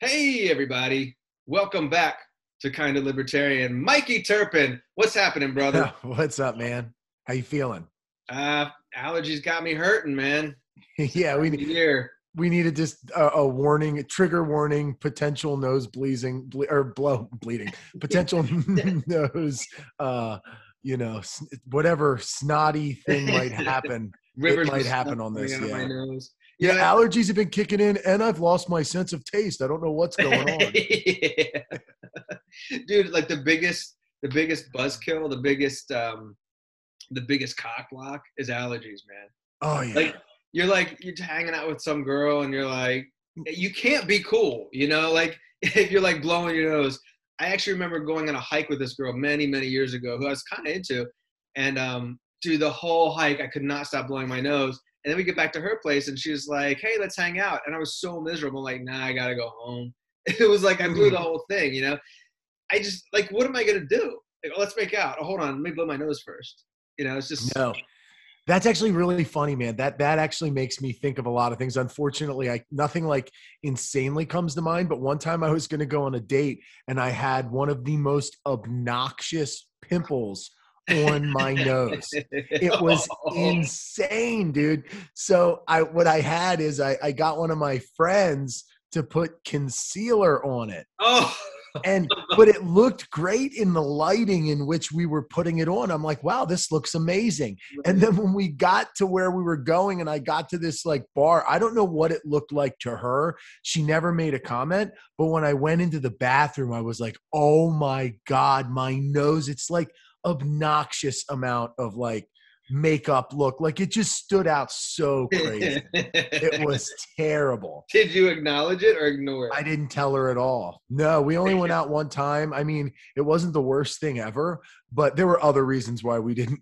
Hey, everybody. Welcome back to Kinda Libertarian. Mikey Turpin, what's happening, brother? What's up, man? How you feeling? Allergies got me hurting, man. Yeah, we needed just a warning, a trigger warning, potential nose bleeding, or blow bleeding, potential nose, you know, whatever snotty thing might happen. Rivers might happen on this. Yeah. My nose. Yeah, allergies have been kicking in, and I've lost my sense of taste. I don't know what's going on. Yeah. Dude, like the biggest buzzkill, the biggest cockblock is allergies, man. Oh yeah. Like you're hanging out with some girl, and you're like, you can't be cool, you know? Like if you're like blowing your nose. I actually remember going on a hike with this girl many, many years ago, who I was kind of into, and dude, the whole hike I could not stop blowing my nose. And then we get back to her place, and she was like, hey, let's hang out. And I was so miserable. Like, nah, I got to go home. It was like I blew the whole thing, you know. I just, like, what am I going to do? Like, oh, let's make out. Oh, hold on. Let me blow my nose first. You know, it's just. No, that's actually really funny, man. That actually makes me think of a lot of things. Unfortunately, nothing like insanely comes to mind. But one time I was going to go on a date, and I had one of the most obnoxious pimples on my nose. It was insane, dude. So I got one of my friends to put concealer on it. Oh. But it looked great in the lighting in which we were putting it on. I'm like, wow, this looks amazing. And then when we got to where we were going and I got to this like bar, I don't know what it looked like to her. She never made a comment. But when I went into the bathroom, I was like, oh my God, my nose. It's like obnoxious amount of like makeup look. Like it just stood out so crazy. It was terrible. Did you acknowledge it or ignore it? I didn't tell her at all. No, we only went out one time. I mean, it wasn't the worst thing ever, but there were other reasons why we didn't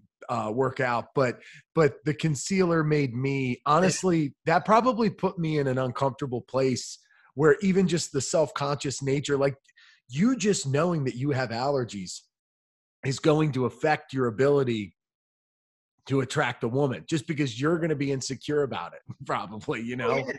work out. But the concealer made me, honestly, that probably put me in an uncomfortable place where even just the self-conscious nature, like you just knowing that you have allergies is going to affect your ability to attract a woman just because you're going to be insecure about it, probably, you know? Oh,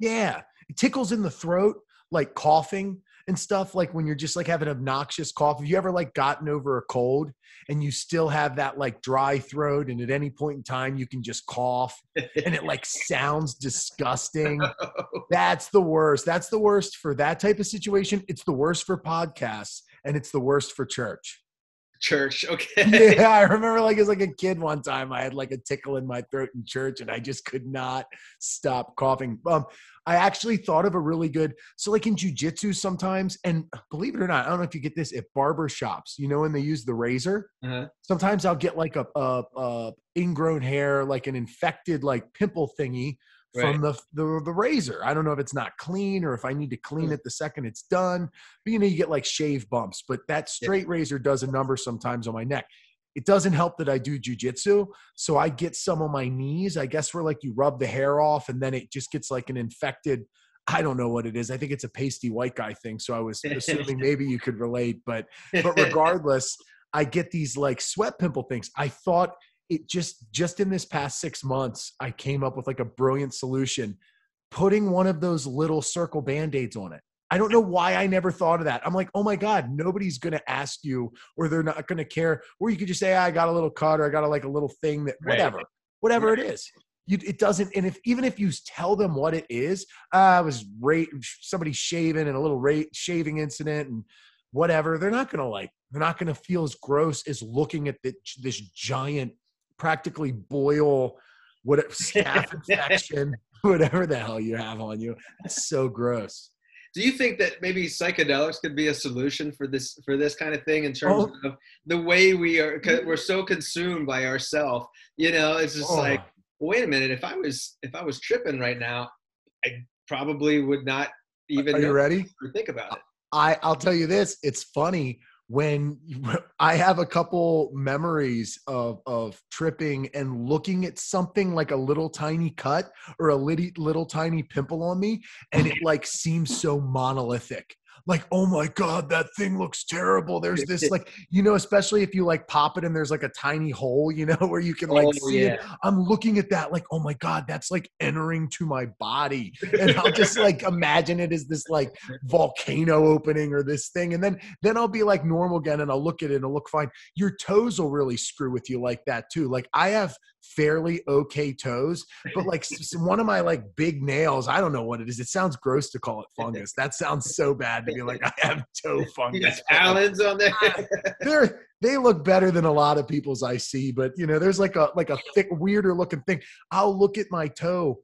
yeah. It tickles in the throat, like coughing and stuff. Like when you're just like having an obnoxious cough. Have you ever like gotten over a cold and you still have that like dry throat and at any point in time you can just cough and it like sounds disgusting? That's the worst. That's the worst for that type of situation. It's the worst for podcasts and it's the worst for church. Okay. Yeah, I remember like as like a kid one time I had like a tickle in my throat in church and I just could not stop coughing. I actually thought of a really good, so like in jiu-jitsu sometimes, and believe it or not, I don't know if you get this at barber shops, you know, when they use the razor, sometimes I'll get like a ingrown hair, like an infected like pimple thingy from the razor. I don't know if it's not clean or if I need to clean it the second it's done. But you know, you get like shave bumps, but that straight razor does a number sometimes on my neck. It doesn't help that I do jujitsu. So I get some on my knees, I guess, where like you rub the hair off and then it just gets like an infected, I don't know what it is. I think it's a pasty white guy thing. So I was assuming maybe you could relate, but regardless, I get these like sweat pimple things. I thought it just in this past 6 months, I came up with like a brilliant solution, putting one of those little circle Band-Aids on it. I don't know why I never thought of that. I'm like, oh my God, nobody's going to ask you or they're not going to care. Or you could just say, I got a little cut or I got a, like a little thing that whatever it is. It doesn't. And even if you tell them what it is, I was somebody shaving and a little shaving incident and whatever. They're not going to feel as gross as looking at this giant, practically boil, whatever staph infection, whatever the hell you have on you. It's so gross. Do you think that maybe psychedelics could be a solution for this kind of thing in terms of the way we're so consumed by ourselves? You know, it's just like, wait a minute. If I was tripping right now, I probably would not even know or think about it. I'll tell you this. It's funny. When I have a couple memories of tripping and looking at something like a little tiny cut or a little tiny pimple on me, and it like seems so monolithic. like, oh my God, that thing looks terrible. There's this, like, you know, especially if you like pop it and there's like a tiny hole, you know, where you can like see it. I'm looking at that like, oh my God, that's like entering to my body. And I'll just like imagine it as this like volcano opening or this thing. And then I'll be like normal again and I'll look at it and it'll look fine. Your toes will really screw with you like that too. Like I have fairly okay toes, but like one of my like big nails, I don't know what it is. It sounds gross to call it fungus. That sounds so bad to be like, I have toe fungus. Yes, Allen's on there. They look better than a lot of people's I see, but you know, there's like a thick, weirder looking thing. I'll look at my toe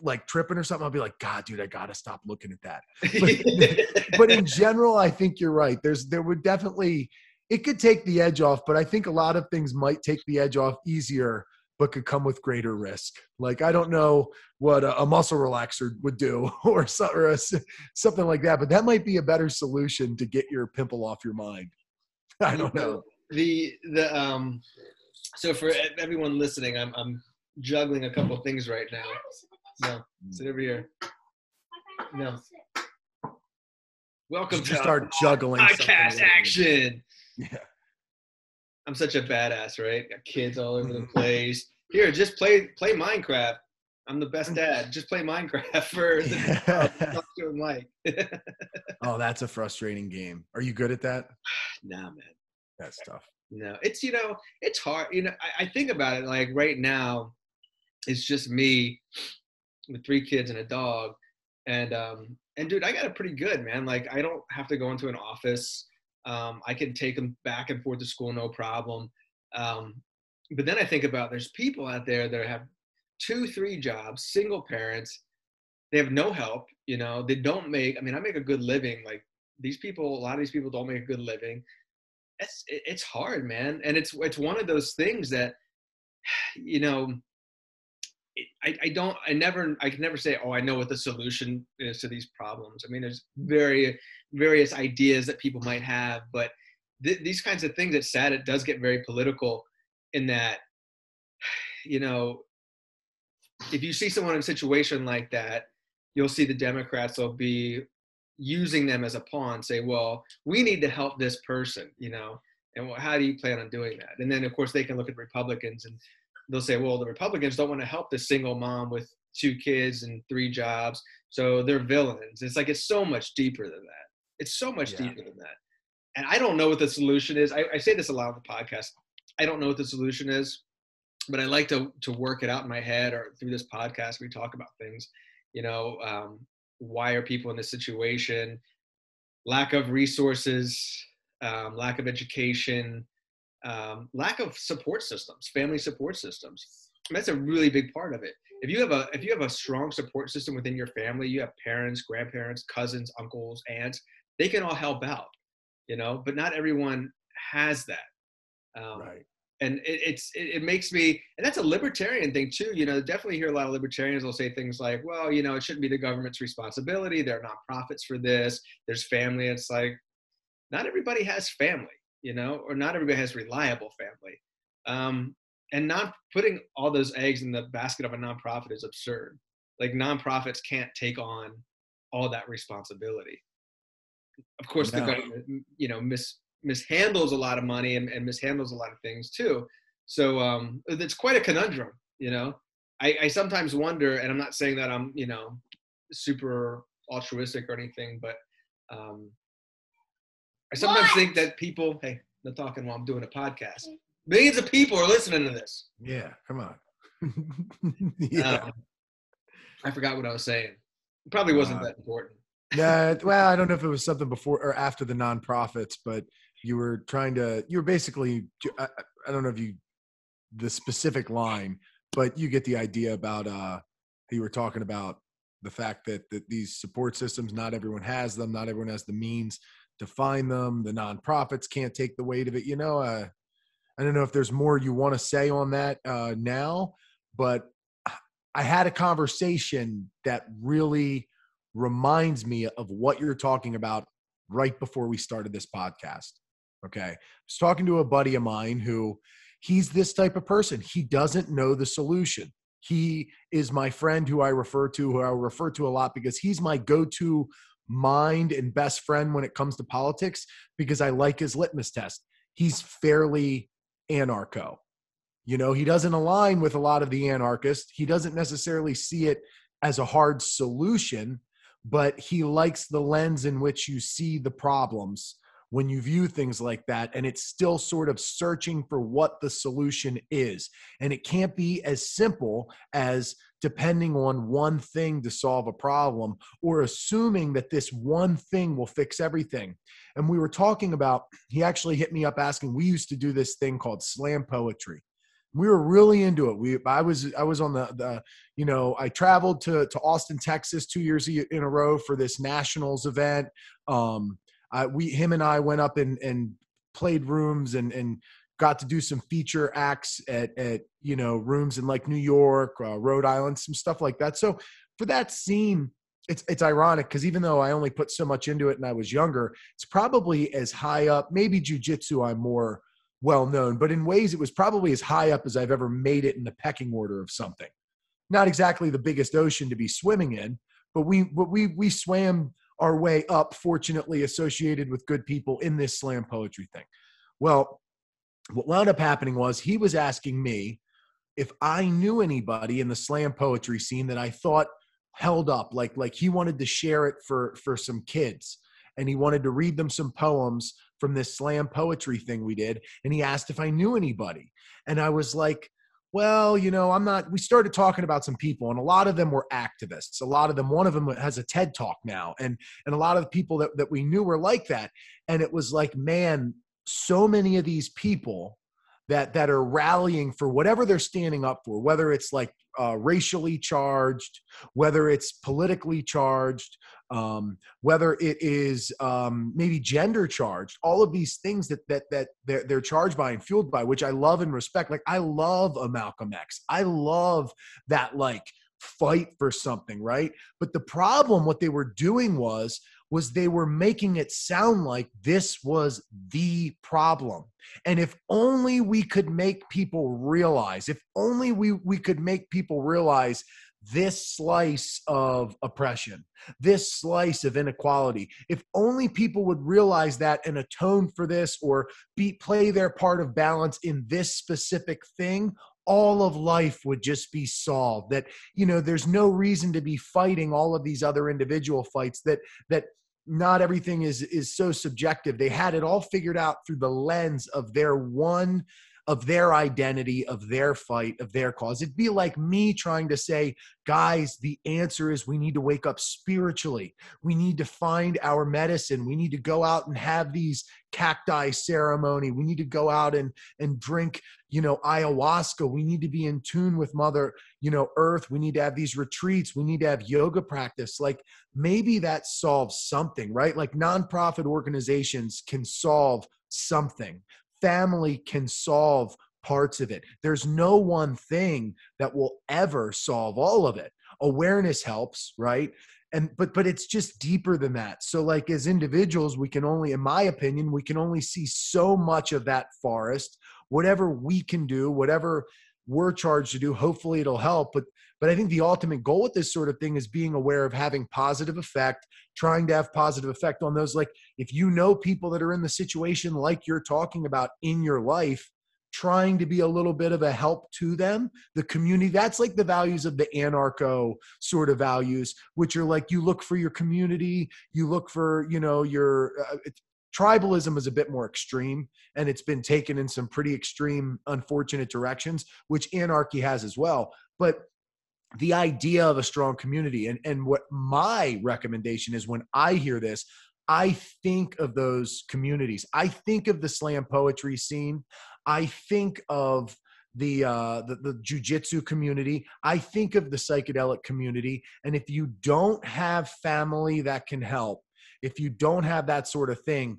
like tripping or something. I'll be like, God, dude, I got to stop looking at that. But in general, I think you're right. There would definitely, it could take the edge off, but I think a lot of things might take the edge off easier, but could come with greater risk. Like, I don't know what a muscle relaxer would do or something like that, but that might be a better solution to get your pimple off your mind. I don't know. So for everyone listening, I'm juggling a couple of things right now. No, sit over here. No. Welcome to start juggling podcast action. Yeah. I'm such a badass, right? Got kids all over the place. Here, just play Minecraft. I'm the best dad. Just play Minecraft for the talk to him like. Oh, that's a frustrating game. Are you good at that? Nah, man. That's tough. No, it's, you know, it's hard. You know, I think about it like right now, it's just me with 3 kids and a dog. And dude, I got it pretty good, man. Like I don't have to go into an office. I can take them back and forth to school, no problem. But then I think about there's people out there that have 2, 3 jobs, single parents. They have no help. You know, they don't make, I mean, I make a good living. Like these people, a lot of these people don't make a good living. It's hard, man. And it's one of those things that, you know, I can never say, oh, I know what the solution is to these problems. I mean, there's various ideas that people might have, but these kinds of things, it's sad. It does get very political in that, you know, if you see someone in a situation like that, you'll see the Democrats will be using them as a pawn, say, well, we need to help this person, you know, and how do you plan on doing that? And then of course they can look at Republicans and they'll say, well, the Republicans don't want to help the single mom with 2 kids and 3 jobs. So they're villains. It's like, it's so much deeper than that. It's so much deeper than that. And I don't know what the solution is. I say this a lot on the podcast. I don't know what the solution is, but I like to work it out in my head or through this podcast. We talk about things, you know, why are people in this situation? Lack of resources, lack of education, lack of support systems, family support systems. And that's a really big part of it. If you have a strong support system within your family, you have parents, grandparents, cousins, uncles, aunts, they can all help out, you know, but not everyone has that. Right. And it makes me, and that's a libertarian thing too. You know, definitely hear a lot of libertarians will say things like, well, you know, it shouldn't be the government's responsibility. There are nonprofits for this. There's family. It's like, not everybody has family. You know, or not everybody has reliable family. And not putting all those eggs in the basket of a nonprofit is absurd. Like nonprofits can't take on all that responsibility. Of course, the government, you know, mishandles a lot of money and mishandles a lot of things too. So it's quite a conundrum, you know. I sometimes wonder, and I'm not saying that I'm, you know, super altruistic or anything, but I sometimes think that people, hey, I'm talking while I'm doing a podcast. Millions of people are listening to this. Yeah, come on. I forgot what I was saying. It probably wasn't that important. Well, I don't know if it was something before or after the nonprofits, but you were basically, I don't know if the specific line, but you get the idea about, you were talking about the fact that these support systems, not everyone has them, not everyone has the means to find them. The nonprofits can't take the weight of it. You know, I don't know if there's more you want to say on that now, but I had a conversation that really reminds me of what you're talking about right before we started this podcast. Okay. I was talking to a buddy of mine who he's this type of person. He doesn't know the solution. He is my friend who I refer to a lot because he's my go-to mind and best friend when it comes to politics because I like his litmus test. He's fairly anarcho. You know, he doesn't align with a lot of the anarchists. He doesn't necessarily see it as a hard solution, but he likes the lens in which you see the problems when you view things like that. And it's still sort of searching for what the solution is. And it can't be as simple as depending on one thing to solve a problem or assuming that this one thing will fix everything. And we were talking about, he actually hit me up asking, we used to do this thing called slam poetry. We were really into it. I was on the you know, I traveled to Austin, Texas 2 years in a row for this nationals event. Him and I went up and played rooms and got to do some feature acts at you know, rooms in like New York, Rhode Island, some stuff like that. So for that scene, it's ironic because even though I only put so much into it and I was younger, it's probably as high up, maybe jujitsu I'm more well known, but in ways it was probably as high up as I've ever made it in the pecking order of something. Not exactly the biggest ocean to be swimming in, but we swam our way up, fortunately associated with good people in this slam poetry thing. Well, what wound up happening was he was asking me if I knew anybody in the slam poetry scene that I thought held up, like he wanted to share it for some kids. And he wanted to read them some poems from this slam poetry thing we did. And he asked if I knew anybody. And I was like, well, you know, I'm not, we started talking about some people and a lot of them were activists. A lot of them, one of them has a TED Talk now. And a lot of the people that we knew were like that. And it was like, man, so many of these people that are rallying for whatever they're standing up for, whether it's like racially charged, whether it's politically charged, whether it is maybe gender charged, all of these things that they're charged by and fueled by, which I love and respect. Like I love a Malcolm X. I love that like fight for something, right? But the problem, what they were doing was they were making it sound like this was the problem. And if only we could make people realize, if only we could make people realize this slice of oppression, this slice of inequality, if only people would realize that and atone for this or play their part of balance in this specific thing, all of life would just be solved. That, you know, there's no reason to be fighting all of these other individual fights, that not everything is so subjective. They had it all figured out through the lens of their identity, of their fight, of their cause. It'd be like me trying to say, guys, the answer is we need to wake up spiritually. We need to find our medicine. We need to go out and have these cacti ceremony. We need to go out and drink, you know, ayahuasca. We need to be in tune with Mother, you know, Earth. We need to have these retreats. We need to have yoga practice. Like maybe that solves something, right? Like nonprofit organizations can solve something. Family can solve parts of it. There's no one thing that will ever solve all of it. Awareness helps, right? And but it's just deeper than that. So like as individuals, we can only, in my opinion, we can only see so much of that forest. Whatever we can do, whatever we're charged to do, hopefully it'll help. But I think the ultimate goal with this sort of thing is being aware of having positive effect, trying to have positive effect on those. Like if you know people that are in the situation like you're talking about in your life, trying to be a little bit of a help to them, the community, that's like the values of the anarcho sort of values, which are like you look for your community, you look for, you know, your tribalism is a bit more extreme and it's been taken in some pretty extreme, unfortunate directions, which anarchy has as well. But the idea of a strong community. And what my recommendation is when I hear this, I think of those communities. I think of the slam poetry scene. I think of the jujitsu community. I think of the psychedelic community. And if you don't have family that can help, if you don't have that sort of thing,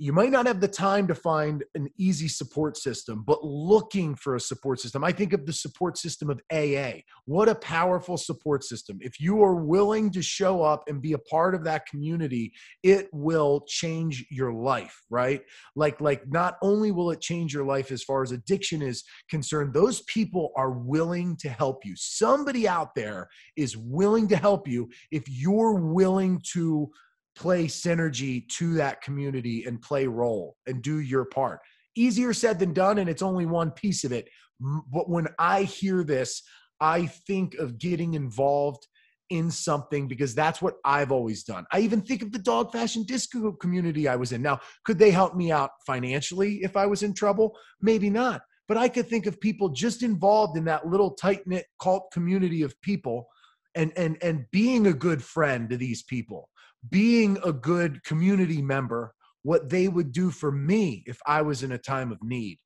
you might not have the time to find an easy support system, but looking for a support system. I think of the support system of AA. What a powerful support system. If you are willing to show up and be a part of that community, it will change your life, right? Like not only will it change your life as far as addiction is concerned, those people are willing to help you. Somebody out there is willing to help you if you're willing to play synergy to that community and play role and do your part. Easier said than done, and it's only one piece of it. But when I hear this, I think of getting involved in something because that's what I've always done. I even think of the dog fashion disco community I was in. Now, could they help me out financially if I was in trouble? Maybe not. But I could think of people just involved in that little tight-knit cult community of people and being a good friend to these people, being a good community member, what they would do for me if I was in a time of need,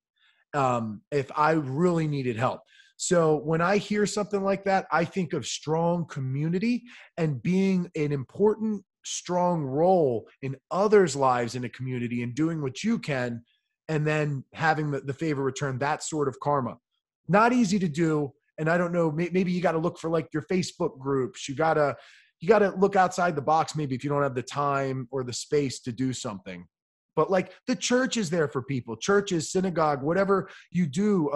if I really needed help. So when I hear something like that, I think of strong community and being an important, strong role in others' lives in a community and doing what you can and then having the favor returned, that sort of karma. Not easy to do. And I don't know, maybe you got to look for like your Facebook groups. You got to look outside the box maybe if you don't have the time or the space to do something. But like the church is there for people. Churches, synagogue, whatever you do,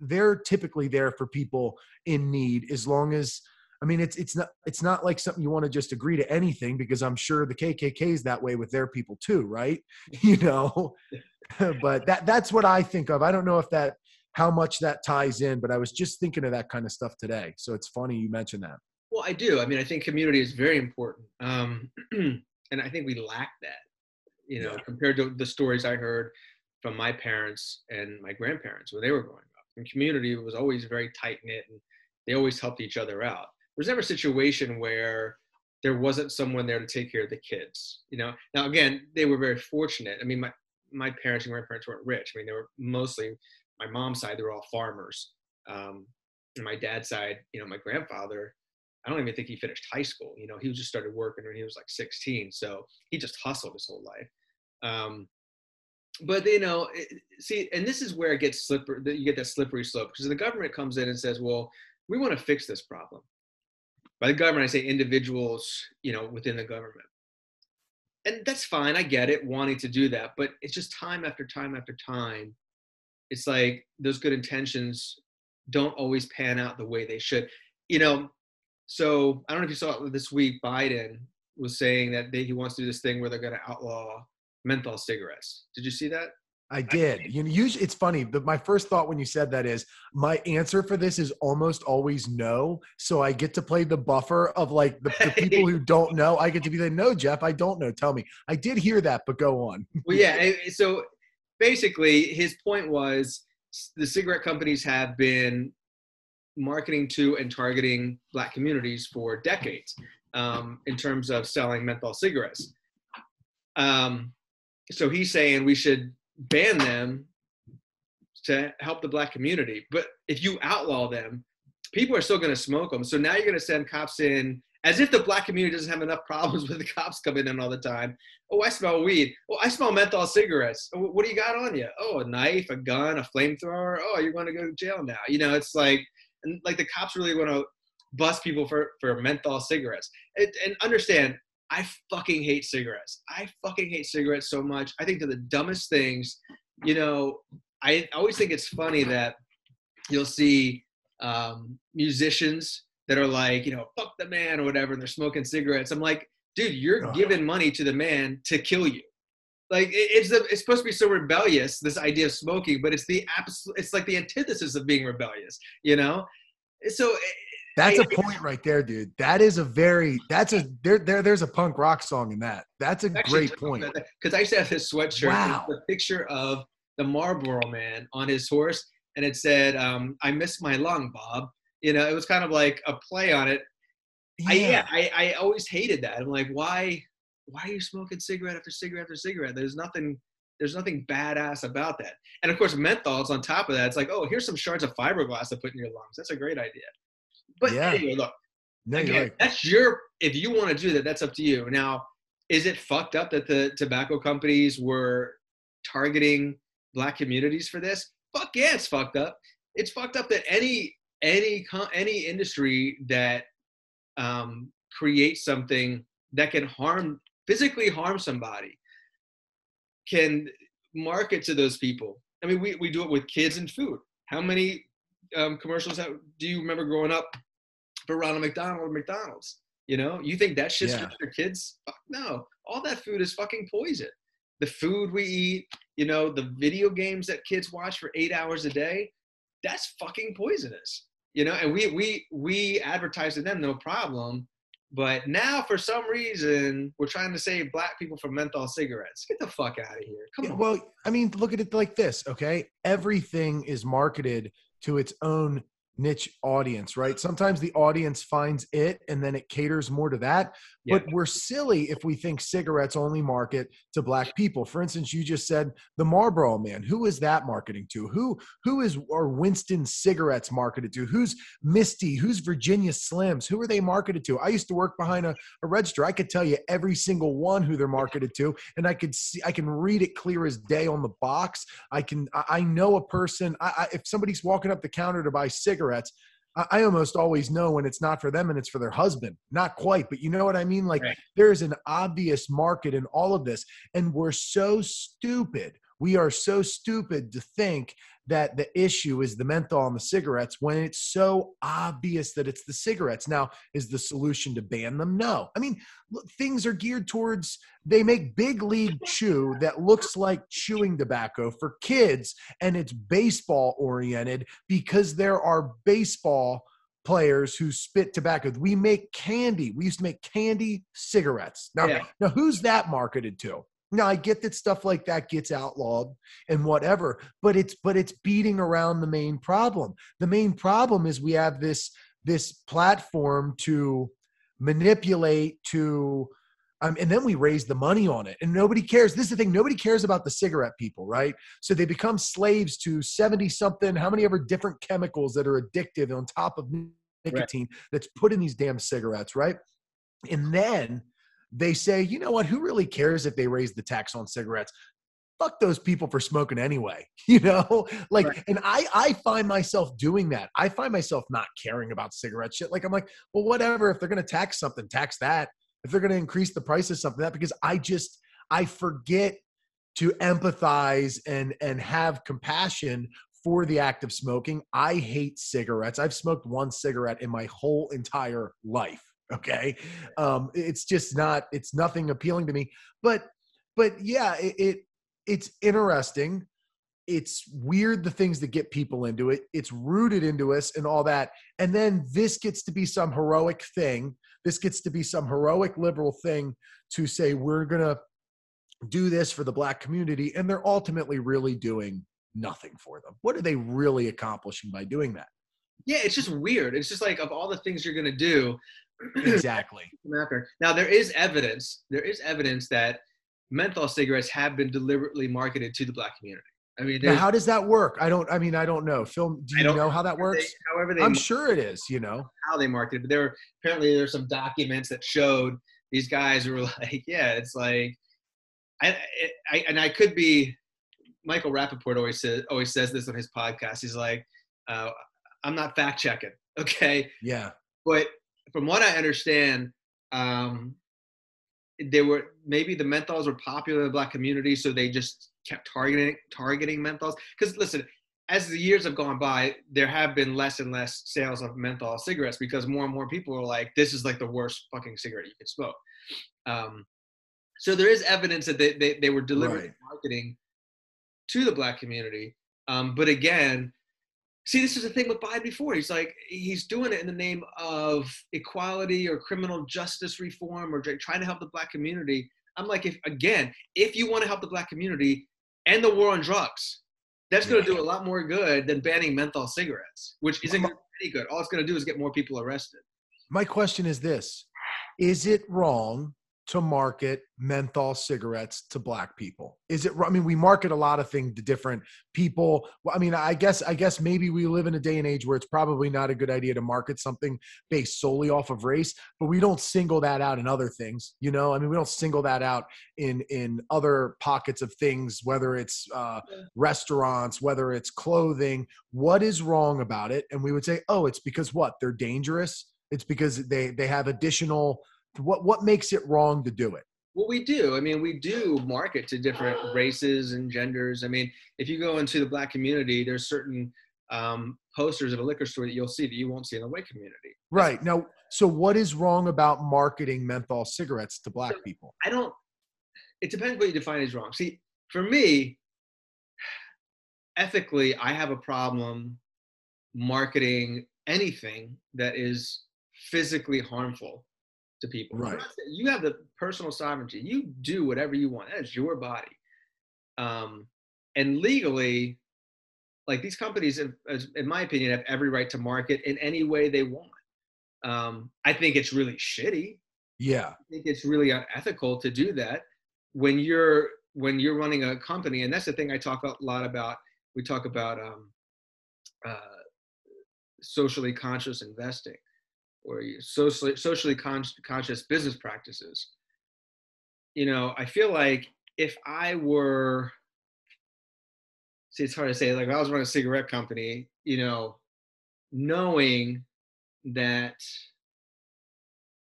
they're typically there for people in need as long as, I mean, it's not like something you want to just agree to anything because I'm sure the KKK is that way with their people too, right? You know, but that's what I think of. I don't know if that, how much that ties in, but I was just thinking of that kind of stuff today. So it's funny you mentioned that. Well, I do. I mean, I think community is very important. And I think we lack that, you know, compared to the stories I heard from my parents and my grandparents when they were growing up. And community was always very tight-knit and they always helped each other out. There was never a situation where there wasn't someone there to take care of the kids, you know. Now, again, they were very fortunate. I mean, my parents and grandparents weren't rich. I mean, they were mostly, my mom's side, they were all farmers. And my dad's side, you know, my grandfather, I don't even think he finished high school. You know, he just started working when he was like 16. So he just hustled his whole life. But, you know, see, and this is where it gets slippery, you get that slippery slope, because the government comes in and says, well, we want to fix this problem. By the government, I say individuals, you know, within the government. And that's fine. I get it, wanting to do that. But it's just time after time after time. It's like those good intentions don't always pan out the way they should. You know, so I don't know if you saw it this week, Biden was saying that he wants to do this thing where they're going to outlaw menthol cigarettes. Did you see that? I did. You know, usually it's funny, but my first thought when you said that is my answer for this is almost always no. So I get to play the buffer of like the people who don't know. I get to be like, no, Jeff, I don't know. Tell me. I did hear that, but go on. Well, yeah. So basically his point was the cigarette companies have been marketing to and targeting Black communities for decades in terms of selling menthol cigarettes. So he's saying we should ban them to help the Black community. But if you outlaw them, people are still going to smoke them. So now you're going to send cops in, as if the Black community doesn't have enough problems with the cops coming in all the time. Oh, I smell weed. Oh, I smell menthol cigarettes. Oh, what do you got on you? Oh, a knife, a gun, a flamethrower. Oh, you're going to go to jail now. You know, it's like, and like the cops really want to bust people for menthol cigarettes. And understand, I fucking hate cigarettes. I fucking hate cigarettes so much. I think they're the dumbest things. You know, I always think it's funny that you'll see musicians that are like, you know, fuck the man or whatever, and they're smoking cigarettes. I'm like, dude, you're giving money to the man to kill you. Like it's supposed to be so rebellious, this idea of smoking, but it's the absolute, it's like the antithesis of being rebellious, you know? So that's a point right there, dude. That is a very, there's a punk rock song in that. That's a great point. Cause I used to have this sweatshirt, with a picture of the Marlboro Man on his horse. And it said, I miss my lung, Bob. You know, it was kind of like a play on it. Yeah. I always hated that. I'm like, why are you smoking cigarette after cigarette after cigarette? There's nothing badass about that. And of course, menthols on top of that. It's like, oh, here's some shards of fiberglass to put in your lungs. That's a great idea. But anyway, look, again, that's if you want to do that, that's up to you. Now, Is it fucked up that the tobacco companies were targeting black communities for this? Fuck yeah, it's fucked up. It's fucked up that any industry that creates something that can physically harm somebody can market to those people. I mean, we do it with kids and food. How many commercials do you remember growing up for Ronald McDonald or McDonald's? You know, you think that shit's good for kids? Fuck no. All that food is fucking poison. The food we eat, you know, the video games that kids watch for 8 hours a day, that's fucking poisonous. You know, and we advertise to them, no problem. But now, for some reason, we're trying to save black people from menthol cigarettes. Get the fuck out of here. Come on. Well, I mean, look at it like this, okay? Everything is marketed to its own niche audience, right? Sometimes the audience finds it and then it caters more to that. Yeah. But we're silly if we think cigarettes only market to black people. For instance, you just said the Marlboro Man. Who is that marketing to? Who are Winston cigarettes marketed to? Who's Misty? Who's Virginia Slims? Who are they marketed to? I used to work behind a register. I could tell you every single one who they're marketed to, and I can read it clear as day on the box. I know a person. If somebody's walking up the counter to buy cigarettes, I almost always know when it's not for them and it's for their husband. Not quite, but you know what I mean? Like, right. There's an obvious market in all of this. And we're so stupid. We are so stupid to think that the issue is the menthol and the cigarettes when it's so obvious that it's the cigarettes. Now, is the solution to ban them? No. I mean, look, things are geared towards, they make big league chew that looks like chewing tobacco for kids, and it's baseball oriented because there are baseball players who spit tobacco. We make candy. We used to make candy cigarettes. Now who's that marketed to? Now, I get that stuff like that gets outlawed and whatever, but it's beating around the main problem. The main problem is we have this platform to manipulate, and then we raise the money on it, and nobody cares. This is the thing. Nobody cares about the cigarette people, right? So they become slaves to 70-something, how many ever different chemicals that are addictive on top of nicotine that's put in these damn cigarettes, right? And then they say, you know what, who really cares if they raise the tax on cigarettes? Fuck those people for smoking anyway, you know? Like, right. And I find myself doing that. I find myself not caring about cigarette shit. Like, I'm like, well, whatever, if they're going to tax something, tax that. If they're going to increase the price of something, that, because I forget to empathize and have compassion for the act of smoking. I hate cigarettes. I've smoked one cigarette in my whole entire life. Okay. It's just it's nothing appealing to me, but yeah, it's interesting. It's weird, the things that get people into it. It's rooted into us and all that. And then this gets to be some heroic thing. This gets to be some heroic liberal thing to say, we're going to do this for the black community. And they're ultimately really doing nothing for them. What are they really accomplishing by doing that? Yeah. It's just weird. It's just like, of all the things you're going to do, exactly. Now, there is evidence that menthol cigarettes have been deliberately marketed to the black community. I mean, now, how does that work? I don't know. Phil, do you know how that works? I'm sure it is, you know. How they market it. But apparently there's some documents that showed these guys who were like, yeah, it's like, I could be, Michael Rappaport always says this on his podcast. He's like, I'm not fact checking. Okay. Yeah. But from what I understand, maybe the menthols were popular in the black community, so they just kept targeting menthols. Because listen, as the years have gone by, there have been less and less sales of menthol cigarettes because more and more people are like, this is like the worst fucking cigarette you could smoke. So there is evidence that they were deliberately marketing to the black community. But again, see, this is the thing with Biden before. He's like, he's doing it in the name of equality or criminal justice reform or trying to help the black community. I'm like, if you want to help the black community, end the war on drugs. That's going to do a lot more good than banning menthol cigarettes, which isn't going to be good. All it's going to do is get more people arrested. My question is this. Is it wrong to market menthol cigarettes to black people? Is it, I mean, we market a lot of things to different people. Well, I mean, I guess maybe we live in a day and age where it's probably not a good idea to market something based solely off of race, but we don't single that out in other things, you know? I mean, we don't single that out in other pockets of things, whether it's restaurants, whether it's clothing. What is wrong about it? And we would say, oh, it's because what? They're dangerous. It's because they have additional, what makes it wrong to do it? Well, we do. I mean, we do market to different races and genders. I mean, if you go into the black community, there's certain posters of a liquor store that you'll see that you won't see in the white community. Right. Now, so what is wrong about marketing menthol cigarettes to black people? It depends what you define as wrong. See, for me, ethically, I have a problem marketing anything that is physically harmful to people. Right. You have the personal sovereignty. You do whatever you want. That's your body. And legally, like these companies, in my opinion, have every right to market in any way they want. I think it's really shitty. Yeah. I think it's really unethical to do that when you're running a company. And that's the thing I talk a lot about. We talk about socially conscious investing, or socially conscious business practices. You know, I feel like if I were, see, it's hard to say, like if I was running a cigarette company, you know, knowing that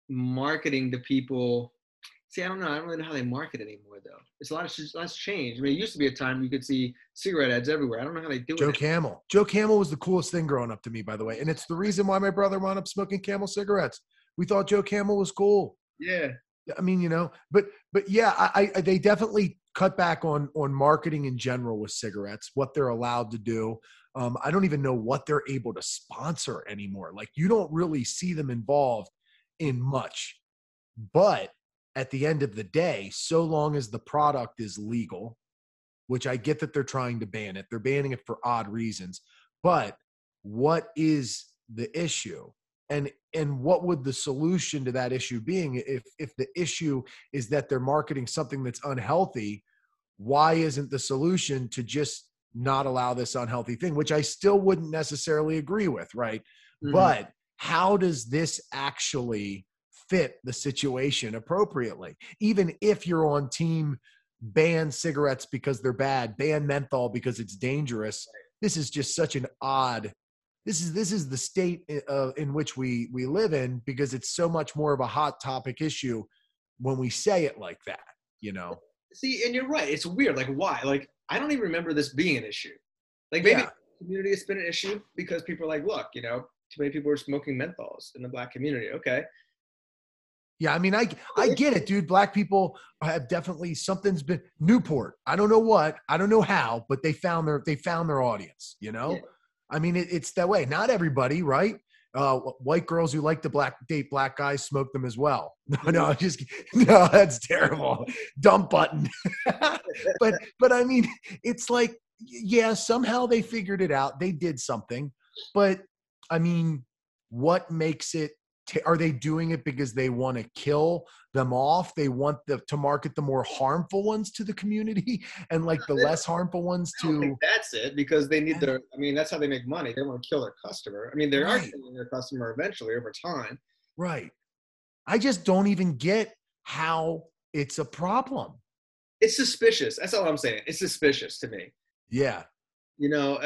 marketing to people, see, I don't really know how they market anymore though. It's a lot's changed. I mean, it used to be a time you could see cigarette ads everywhere. I don't know how they do it. Joe Camel. Joe Camel was the coolest thing growing up to me, by the way. And it's the reason why my brother wound up smoking Camel cigarettes. We thought Joe Camel was cool. Yeah. I mean, you know, but yeah, I they definitely cut back on marketing in general with cigarettes, what they're allowed to do. I don't even know what they're able to sponsor anymore. Like, you don't really see them involved in much, but at the end of the day, so long as the product is legal, which I get that they're trying to ban it, they're banning it for odd reasons, but what is the issue? And what would the solution to that issue being? If the issue is that they're marketing something that's unhealthy, why isn't the solution to just not allow this unhealthy thing, which I still wouldn't necessarily agree with, right? Mm-hmm. But how does this actually fit the situation appropriately? Even if you're on team, ban cigarettes because they're bad, ban menthol because it's dangerous. This is just such an odd, this is the state in which we live in, because it's so much more of a hot topic issue when we say it like that, you know? See, and you're right. It's weird. Like, why? Like, I don't even remember this being an issue. Like, maybe the community has been an issue because people are like, look, you know, too many people are smoking menthols in the black community. Okay. Yeah, I mean, I get it, dude. Black people have definitely, something's been, Newport, I don't know what, I don't know how, but they found their audience, you know? Yeah. I mean, it's that way. Not everybody, right? White girls who like to date black guys smoke them as well. No, that's terrible. Dump button. But I mean, it's like, yeah, somehow they figured it out. They did something. But I mean, what makes it, are they doing it because they want to kill them off? They want to market the more harmful ones to the community and like the less harmful ones to. I don't think that's it, because they need their, I mean, that's how they make money. They want to kill their customer. I mean, they are killing their customer eventually over time. Right. I just don't even get how it's a problem. It's suspicious. That's all I'm saying. It's suspicious to me. Yeah. You know,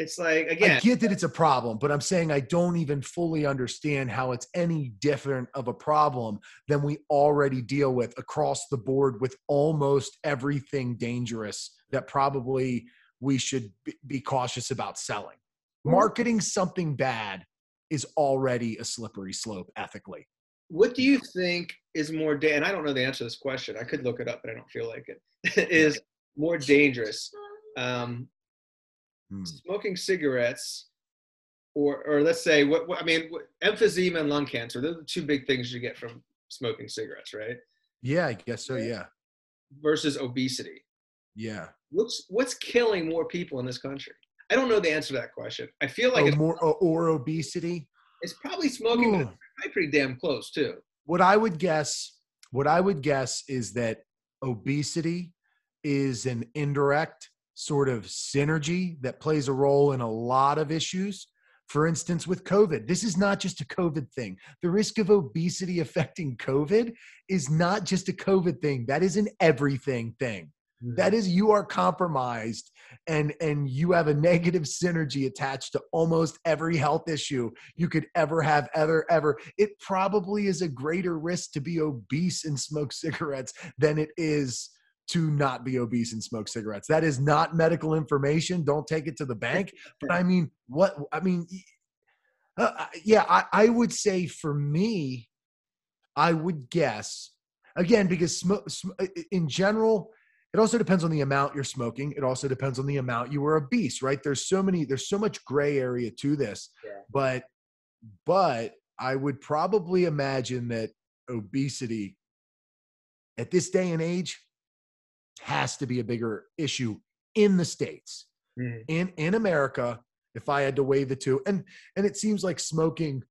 it's like, again, I get that it's a problem, but I'm saying I don't even fully understand how it's any different of a problem than we already deal with across the board with almost everything dangerous that probably we should be cautious about selling. Marketing something bad is already a slippery slope ethically. What do you think is more, and I don't know the answer to this question, I could look it up, but I don't feel like it, is more dangerous? Smoking cigarettes, or let's say, what emphysema and lung cancer, those are the two big things you get from smoking cigarettes, right? Yeah, I guess so, yeah. Versus obesity. Yeah. What's killing more people in this country? I don't know the answer to that question. I feel like it's more, or obesity? It's probably smoking, but it's probably pretty damn close, too. What I would guess is that obesity is an indirect sort of synergy that plays a role in a lot of issues. For instance, with COVID, this is not just a COVID thing. The risk of obesity affecting COVID is not just a COVID thing. That is an everything thing. Mm-hmm. That is, you are compromised and you have a negative synergy attached to almost every health issue you could ever have ever. It probably is a greater risk to be obese and smoke cigarettes than it is to not be obese and smoke cigarettes. That is not medical information. Don't take it to the bank. But I mean, I would say for me, I would guess, again, because in general, it also depends on the amount you're smoking. It also depends on the amount you were obese, right? There's so much gray area to this, yeah. But I would probably imagine that obesity at this day and age has to be a bigger issue in the States. Mm-hmm. In America, if I had to weigh the two, and it seems like smoking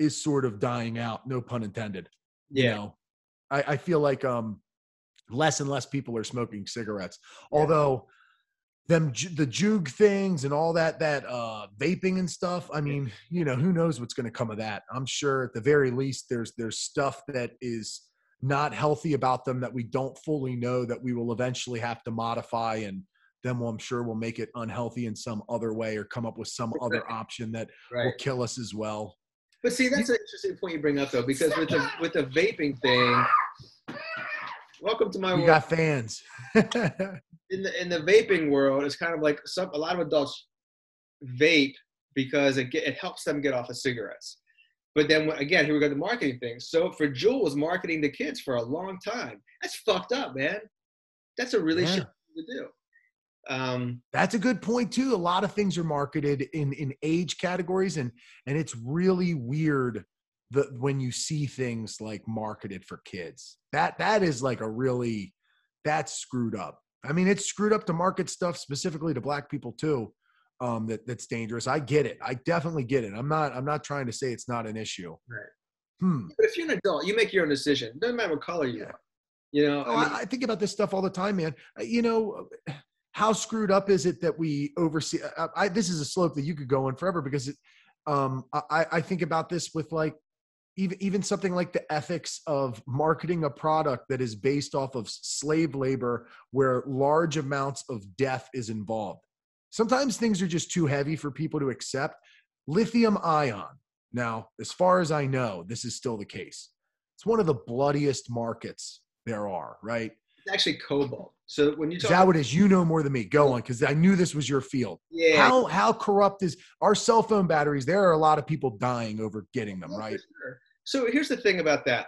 is sort of dying out, no pun intended. Yeah. You know, I feel like less and less people are smoking cigarettes. Yeah. Although the juke things and all that vaping and stuff, I mean, you know, who knows what's going to come of that. I'm sure at the very least there's stuff that is not healthy about them that we don't fully know, that we will eventually have to modify, and then I'm sure we'll make it unhealthy in some other way or come up with some other option that will kill us as well. But see, that's an interesting point you bring up though, because with the vaping thing, welcome to my world. We got fans. in the vaping world, it's kind of like a lot of adults vape because it helps them get off of cigarettes. But then again, here we go, the marketing thing. So for Juul was marketing to kids for a long time. That's fucked up, man. That's a really shitty thing to do. That's a good point too. A lot of things are marketed in age categories, and it's really weird when you see things like marketed for kids. That is like that's screwed up. I mean, it's screwed up to market stuff specifically to black people too. That's dangerous. I get it. I definitely get it. I'm not trying to say it's not an issue. Right. But if you're an adult, you make your own decision. It doesn't matter what color you are. You know, I think about this stuff all the time, man. You know, how screwed up is it that we oversee? This is a slope that you could go on forever, because I think about this with like even something like the ethics of marketing a product that is based off of slave labor, where large amounts of death is involved. Sometimes things are just too heavy for people to accept. Lithium ion. Now, as far as I know, this is still the case. It's one of the bloodiest markets there are, right? It's actually cobalt. So when you talk, is that what it is? You know more than me. Go on, because I knew this was your field. Yeah. How corrupt is our cell phone batteries? There are a lot of people dying over getting them, right? Sure. So here's the thing about that.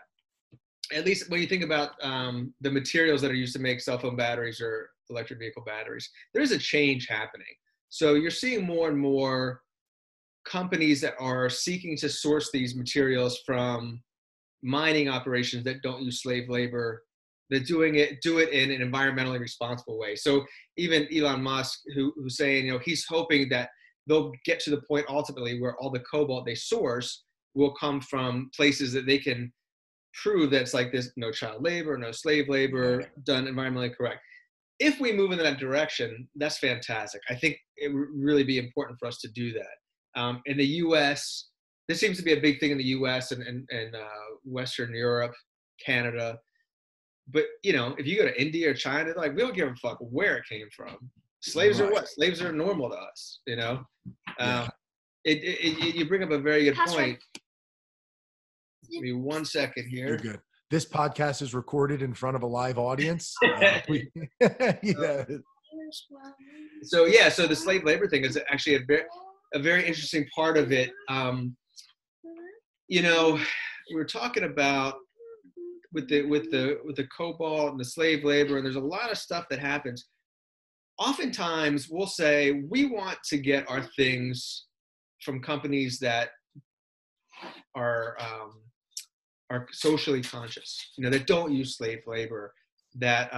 At least when you think about the materials that are used to make cell phone batteries or electric vehicle batteries, there is a change happening. So you're seeing more and more companies that are seeking to source these materials from mining operations that don't use slave labor. They're do it in an environmentally responsible way. So even Elon Musk, who's saying, you know, he's hoping that they'll get to the point ultimately where all the cobalt they source will come from places that they can prove that's like this, no child labor, no slave labor, done environmentally correct. If we move in that direction, that's fantastic. I think it would really be important for us to do that. In the U.S., this seems to be a big thing in the U.S. and Western Europe, Canada. But, you know, if you go to India or China, like, we don't give a fuck where it came from. Slaves are what? Slaves are normal to us, you know? You bring up a very good point. Give me one second here. You're good. This podcast is recorded in front of a live audience. So the slave labor thing is actually a very interesting part of it. You know, we were talking about with the cobalt and the slave labor, and there's a lot of stuff that happens. Oftentimes, we'll say we want to get our things from companies that are socially conscious, you know, that don't use slave labor, that,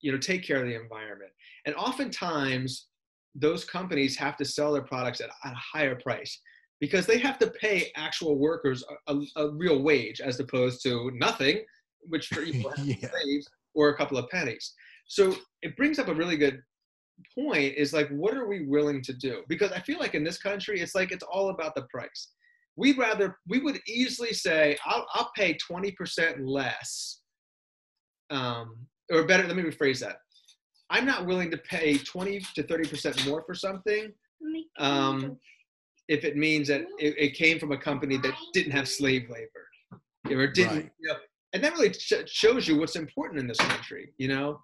you know, take care of the environment. And oftentimes those companies have to sell their products at a higher price because they have to pay actual workers a real wage as opposed to nothing, which for people yeah. slaves, or a couple of pennies. So it brings up a really good point, is like, what are we willing to do? Because I feel like in this country, it's like, it's all about the price. We would easily say, I'll pay 20% less, or better, let me rephrase that. I'm not willing to pay 20 to 30% more for something if it means that it came from a company that didn't have slave labor. Or didn't, right. You know, and that really shows you what's important in this country, you know?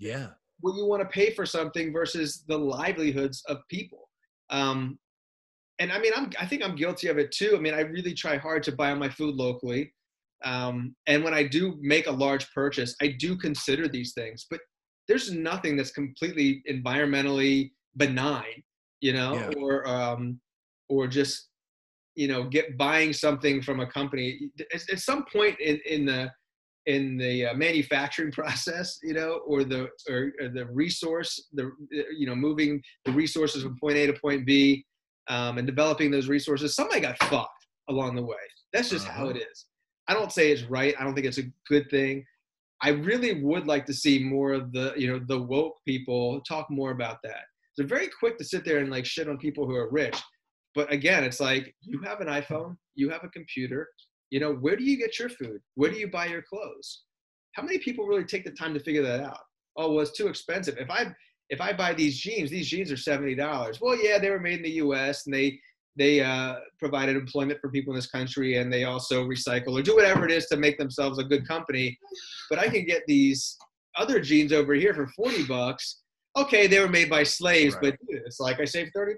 Yeah. What you want to pay for something versus the livelihoods of people. And I mean, I think I'm guilty of it too. I mean, I really try hard to buy my food locally. And when I do make a large purchase, I do consider these things, but there's nothing that's completely environmentally benign, you know, yeah. Or just, you know, buying something from a company at some point in the manufacturing process, you know, or the resource, you know, moving the resources from point A to point B, and developing those resources. Somebody got fucked along the way. That's just how it is. I don't say it's right. I don't think it's a good thing. I really would like to see more of the, you know, the woke people talk more about that. They're very quick to sit there and like shit on people who are rich. But again, it's like, you have an iPhone, you have a computer, you know, where do you get your food? Where do you buy your clothes? How many people really take the time to figure that out? Oh, well, it's too expensive. If I buy these jeans are $70. Well, yeah, they were made in the US and they provided employment for people in this country, and they also recycle or do whatever it is to make themselves a good company. But I can get these other jeans over here for $40. Okay, they were made by slaves, right. But dude, it's like I saved $30.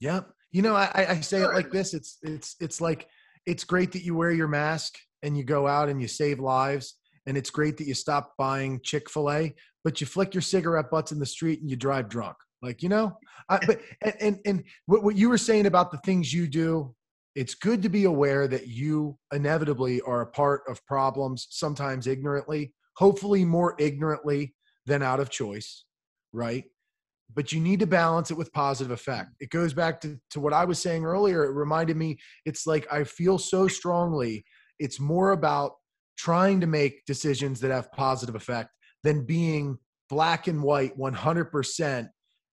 Yep. You know, I say it like this. It's like, it's great that you wear your mask and you go out and you save lives. And it's great that you stop buying Chick-fil-A, but you flick your cigarette butts in the street and you drive drunk. Like, you know, and what you were saying about the things you do, it's good to be aware that you inevitably are a part of problems, sometimes ignorantly, hopefully more ignorantly than out of choice, right? But you need to balance it with positive effect. It goes back to what I was saying earlier. It reminded me, it's like, I feel so strongly, it's more about trying to make decisions that have positive effect than being black and white 100%.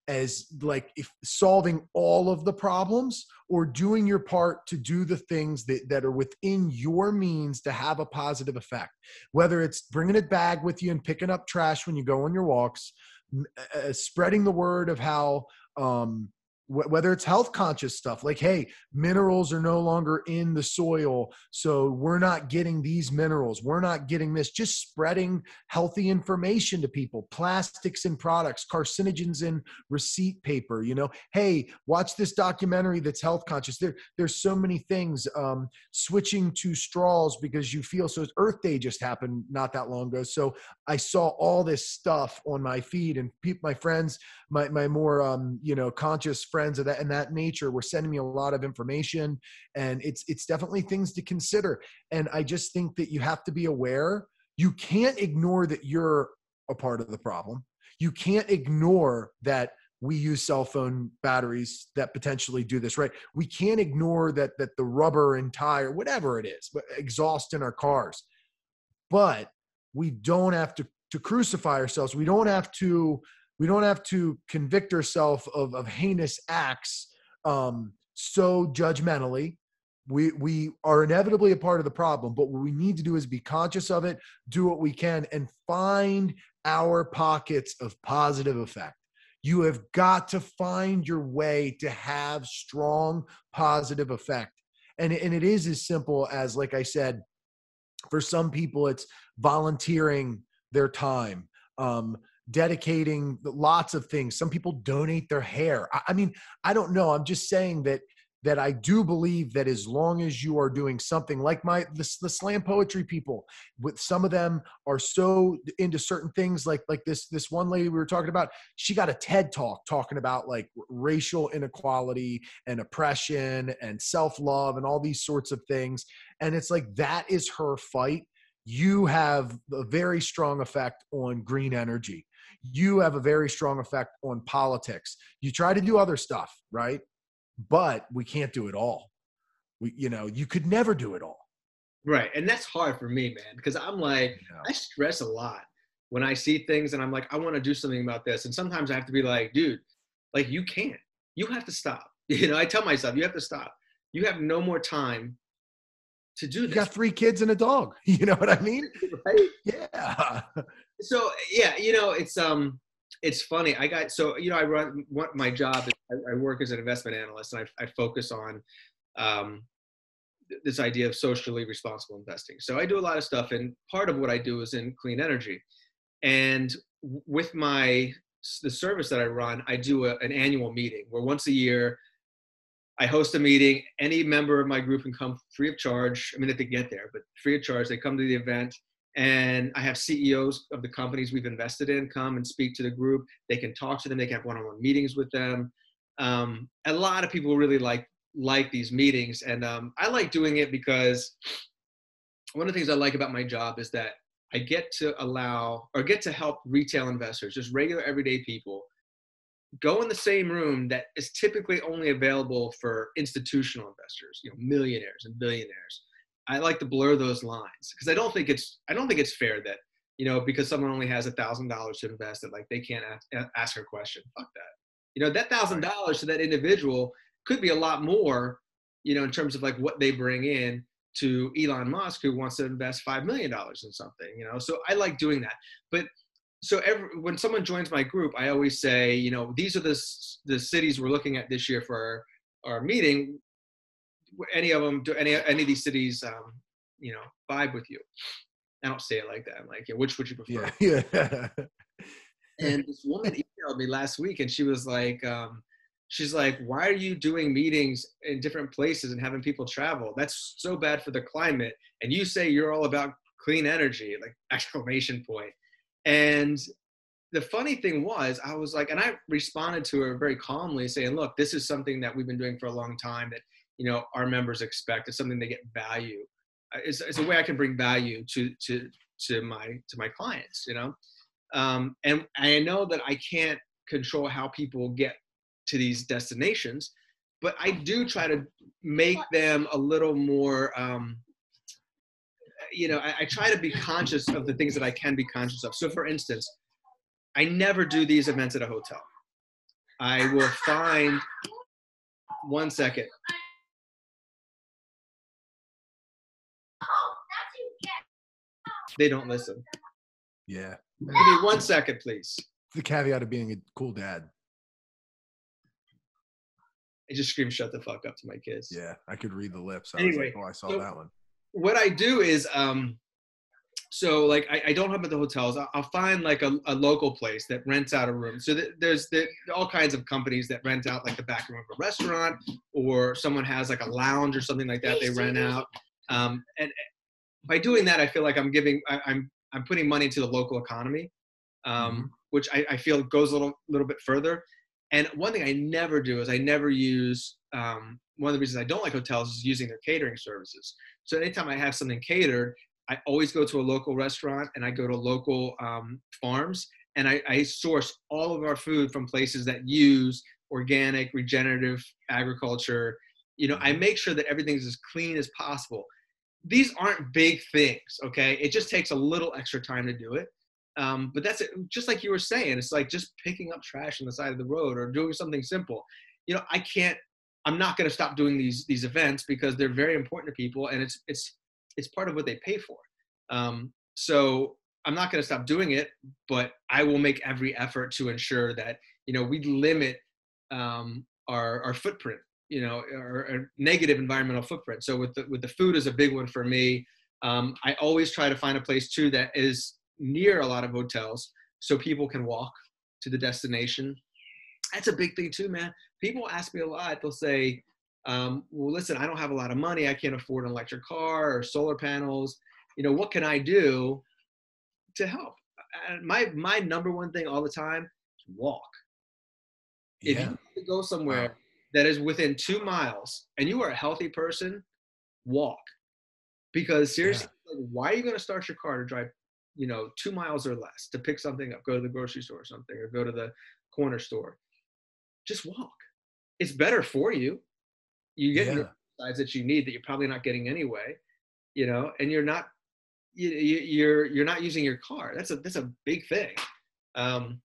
As like if solving all of the problems or doing your part to do the things that are within your means to have a positive effect, whether it's bringing a bag with you and picking up trash when you go on your walks, spreading the word of how, whether it's health conscious stuff, like, hey, minerals are no longer in the soil. So we're not getting these minerals. We're not getting this, just spreading healthy information to people, plastics in products, carcinogens in receipt paper, you know, hey, watch this documentary that's health conscious. There's so many things, switching to straws because you feel so. Earth Day just happened not that long ago. So I saw all this stuff on my feed, and my friends, my more, you know, conscious friends of that and that nature were sending me a lot of information, and it's definitely things to consider. And I just think that you have to be aware. You can't ignore that you're a part of the problem. You can't ignore that we use cell phone batteries that potentially do this, right? We can't ignore that the rubber and tire, whatever it is, but exhaust in our cars. But we don't have to crucify ourselves. We don't have to convict ourselves of heinous acts so judgmentally. We are inevitably a part of the problem, but what we need to do is be conscious of it, do what we can, and find our pockets of positive effect. You have got to find your way to have strong positive effect. And it is as simple as, like I said, for some people, it's volunteering their time, dedicating lots of things. Some people donate their hair. I mean, I don't know. I'm just saying that I do believe that as long as you are doing something, like the slam poetry people, with some of them are so into certain things, like this one lady we were talking about, she got a TED talk talking about like racial inequality and oppression and self-love and all these sorts of things. And it's like, that is her fight. You have a very strong effect on green energy. You have a very strong effect on politics. You try to do other stuff, right? but we can't do it all. We, you know, you could never do it all. Right. And that's hard for me, man, because I'm like, I stress a lot when I see things and I'm like, I want to do something about this. And sometimes I have to be like, dude, like you can't, you have to stop. You know, I tell myself, you have to stop. You have no more time to do this. You got 3 kids and a dog. You know what I mean? Right? Yeah. So yeah, you know, it's funny. I got, so, you know, I run what my job is, I work as an investment analyst and I focus on, this idea of socially responsible investing. So I do a lot of stuff, and part of what I do is in clean energy. And with the service that I run, I do an annual meeting where once a year I host a meeting. Any member of my group can come free of charge. I mean, if they get there, but free of charge, they come to the event, and I have CEOs of the companies we've invested in come and speak to the group. They can talk to them. They can have one-on-one meetings with them. A lot of people really like these meetings. And I like doing it because one of the things I like about my job is that I get to help retail investors, just regular everyday people, go in the same room that is typically only available for institutional investors, you know, millionaires and billionaires. I like to blur those lines because I don't think it's fair that, you know, because someone only has $1,000 to invest, that like they can't ask her question. Fuck that. You know, that $1,000 to that individual could be a lot more, you know, in terms of like what they bring in to Elon Musk, who wants to invest $5 million in something, you know? So I like doing that. But so when someone joins my group, I always say, you know, these are the cities we're looking at this year for our meeting. Any of them, do any of these cities, you know, vibe with you? I don't say it like that. I'm like, yeah, which would you prefer? Yeah. And this woman emailed me last week and she was like, she's like, why are you doing meetings in different places and having people travel? That's so bad for the climate. And you say you're all about clean energy, like ! And the funny thing was, I was like, and I responded to her very calmly saying, look, this is something that we've been doing for a long time that, you know, our members expect. It's something they get value. It's a way I can bring value to my clients, you know? And I know that I can't control how people get to these destinations, but I do try to make them a little more, you know, I try to be conscious of the things that I can be conscious of. So for instance, I never do these events at a hotel. I will find, 1 second. They don't listen. Yeah. Give me 1 second, please. The caveat of being a cool dad. I just scream, shut the fuck up to my kids. Yeah, I could read the lips. Anyway, I was like, oh, I saw that one. What I do is, so like, I don't have at the hotels. I'll find like a local place that rents out a room. So there's all kinds of companies that rent out like the back room of a restaurant, or someone has like a lounge or something like that they rent out. And by doing that, I feel like I'm putting money into the local economy, which I feel goes a little bit further. And one thing I never do is I never use, one of the reasons I don't like hotels is using their catering services. So anytime I have something catered, I always go to a local restaurant, and I go to local farms, and I source all of our food from places that use organic, regenerative agriculture. You know, I make sure that everything's as clean as possible. These aren't big things, okay? It just takes a little extra time to do it. But that's it. Just like you were saying, it's like just picking up trash on the side of the road or doing something simple. You know, I'm not going to stop doing these events because they're very important to people, and it's part of what they pay for. So I'm not going to stop doing it, but I will make every effort to ensure that, you know, we limit, our footprint, you know, our negative environmental footprint. So with the food is a big one for me. I always try to find a place too that is near a lot of hotels so people can walk to the destination. That's a big thing too, man. People ask me a lot. They'll say, well, listen, I don't have a lot of money. I can't afford an electric car or solar panels. You know, what can I do to help? My number one thing all the time is walk. Yeah. If you want to go somewhere that is within 2 miles and you are a healthy person, walk. Because seriously, like, why are you going to start your car to drive, you know, 2 miles or less to pick something up, go to the grocery store or something, or go to the corner store? Just walk. It's better for you. You get your sides that you need that you're probably not getting anyway, you know, and you're not using your car. That's a big thing. I'm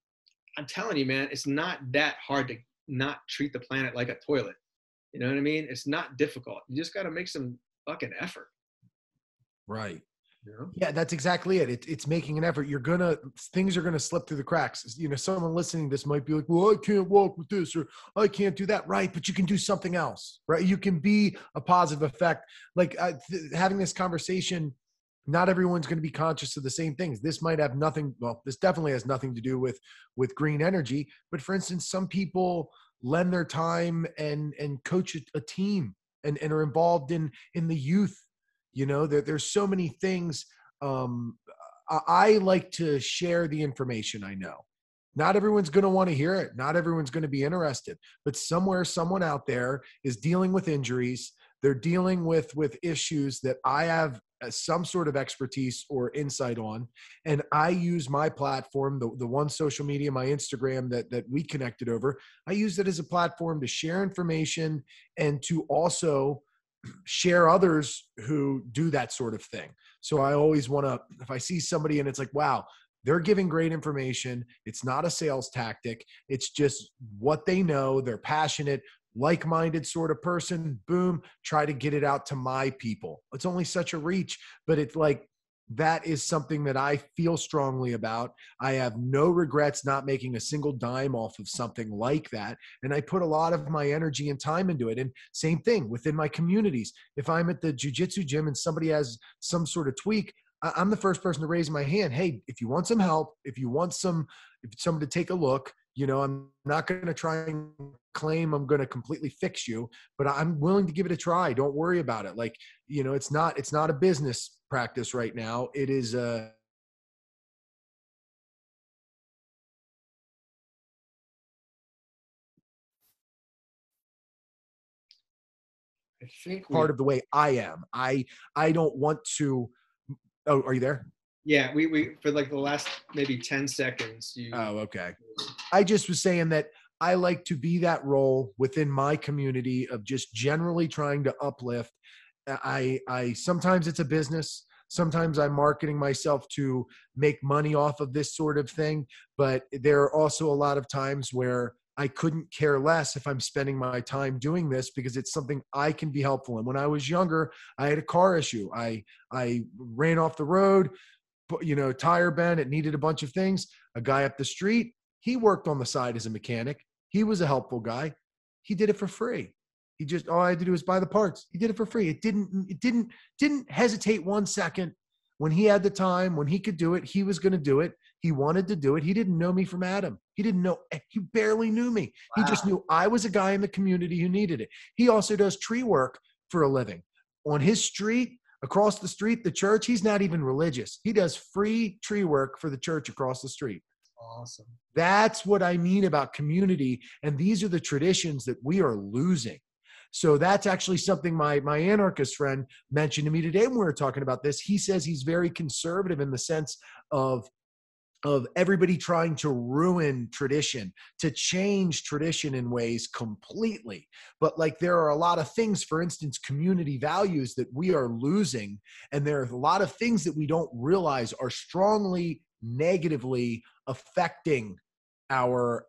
telling you, man, it's not that hard to not treat the planet like a toilet. You know what I mean? It's not difficult. You just got to make some fucking effort. Right. You know? Yeah, that's exactly it. It's making an effort. Things are going to slip through the cracks. You know, someone listening to this might be like, well, I can't walk with this, or I can't do that. Right. But you can do something else, right? You can be a positive effect. Like having this conversation, not everyone's going to be conscious of the same things. This might have nothing. Well, this definitely has nothing to do with green energy. But for instance, some people lend their time and coach a team and are involved in the youth. You know, there's so many things. I like to share the information I know. Not everyone's going to want to hear it. Not everyone's going to be interested. But somewhere, someone out there is dealing with injuries. They're dealing with issues that I have some sort of expertise or insight on. And I use my platform, the one social media, my Instagram that we connected over. I use it as a platform to share information and to also share others who do that sort of thing. So I always want to, if I see somebody and it's like, wow, they're giving great information. It's not a sales tactic. It's just what they know. They're passionate, like-minded sort of person. Boom. Try to get it out to my people. It's only such a reach, but it's like, that is something that I feel strongly about. I have no regrets not making a single dime off of something like that. And I put a lot of my energy and time into it. And same thing within my communities. If I'm at the jiu-jitsu gym and somebody has some sort of tweak, I'm the first person to raise my hand. Hey, if you want some help, if somebody to take a look, you know, I'm not going to try and claim I'm going to completely fix you, but I'm willing to give it a try. Don't worry about it. Like, you know, it's not a business practice right now. It is a part of the way I am. I don't want to. Oh, are you there? Yeah, we for like the last maybe 10 seconds. Oh, okay. I just was saying that I like to be that role within my community of just generally trying to uplift. I sometimes it's a business. Sometimes I'm marketing myself to make money off of this sort of thing. But there are also a lot of times where I couldn't care less if I'm spending my time doing this because it's something I can be helpful in. When I was younger, I had a car issue. I ran off the road. You know, tire bend, it needed a bunch of things. A guy up the street, he worked on the side as a mechanic. He was a helpful guy. He did it for free. He just, all I had to do was buy the parts. He did it for free. It didn't hesitate 1 second. When he had the time, when he could do it, he was going to do it. He wanted to do it. He didn't know me from Adam. He barely knew me. Wow. He just knew I was a guy in the community who needed it. He also does tree work for a living. On his street, across the street, the church, he's not even religious. He does free tree work for the church across the street. Awesome. That's what I mean about community. And these are the traditions that we are losing. So that's actually something my anarchist friend mentioned to me today when we were talking about this. He says he's very conservative in the sense of everybody trying to ruin tradition, to change tradition in ways completely. But like there are a lot of things, for instance, community values that we are losing. And there are a lot of things that we don't realize are strongly negatively affecting our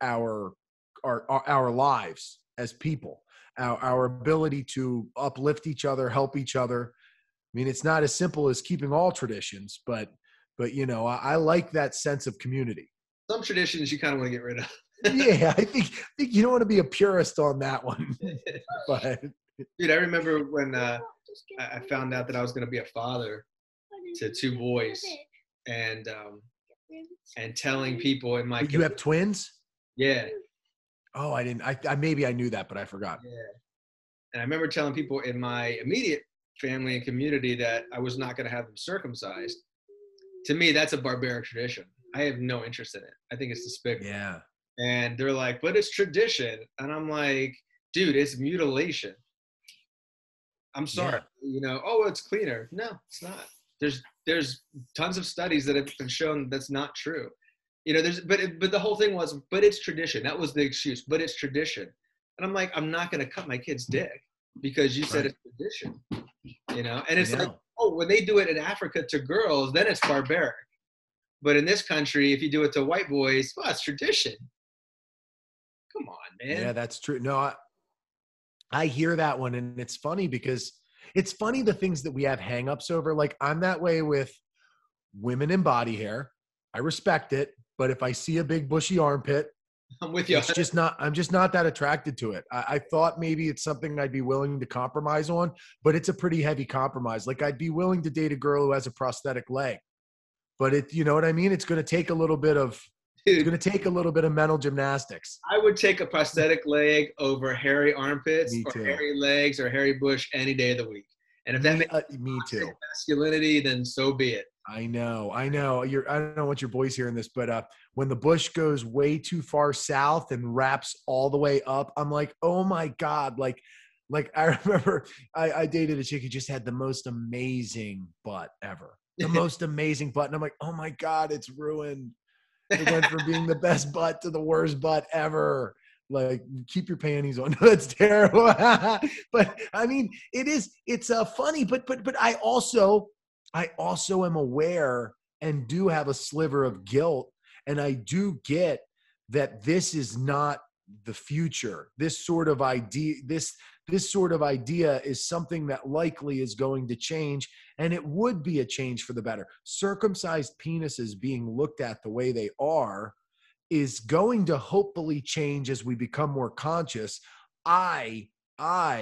lives as people, our ability to uplift each other, help each other. I mean, it's not as simple as keeping all traditions, but you know, I like that sense of community. Some traditions you kind of want to get rid of. Yeah, I think you don't want to be a purist on that one. But dude, I remember when I found out that I was going to be a father to two boys, and telling people in my community. You have twins? Yeah. Oh, I didn't. I maybe I knew that, but I forgot. Yeah. And I remember telling people in my immediate family and community that I was not going to have them circumcised. To me, that's a barbaric tradition. I have no interest in it. I think it's despicable. Yeah. And they're like, but it's tradition. And I'm like, dude, it's mutilation. I'm sorry. Yeah. You know, oh, it's cleaner. No, it's not. There's tons of studies that have been shown that's not true. You know, but the whole thing was, but it's tradition. That was the excuse, but it's tradition. And I'm like, I'm not going to cut my kid's dick. because you said right. It's tradition, you know? And it's like, oh, when they do it in Africa to girls, then it's barbaric. But in this country, if you do it to white boys, well, it's tradition. Come on, man. Yeah, that's true. No, I hear that one. And it's funny because it's funny the things that we have hangups over. Like I'm that way with women in body hair. I respect it. But if I see a big bushy armpit, I'm with you. It's just not, I'm just not that attracted to it. I thought maybe it's something I'd be willing to compromise on, but it's a pretty heavy compromise. Like I'd be willing to date a girl who has a prosthetic leg, but it, you know what I mean? It's going to take a little bit of, dude, it's going to take a little bit of mental gymnastics. I would take a prosthetic leg over hairy armpits or hairy legs or hairy bush any day of the week. And if that makes masculinity, then so be it. I know. I don't know what your boys hearing this, but when the bush goes way too far south and wraps all the way up, I'm like, oh my God. Like I remember I dated a chick who just had the most amazing butt ever. The most amazing butt. And I'm like, oh my God, it's ruined. It went from being the best butt to the worst butt ever. Like keep your panties on. That's terrible. But I mean, it's funny, but I also am aware and do have a sliver of guilt. And I do get that this is not the future. This sort of idea is something that likely is going to change. And it would be a change for the better. Circumcised penises being looked at the way they are is going to hopefully change as we become more conscious. I am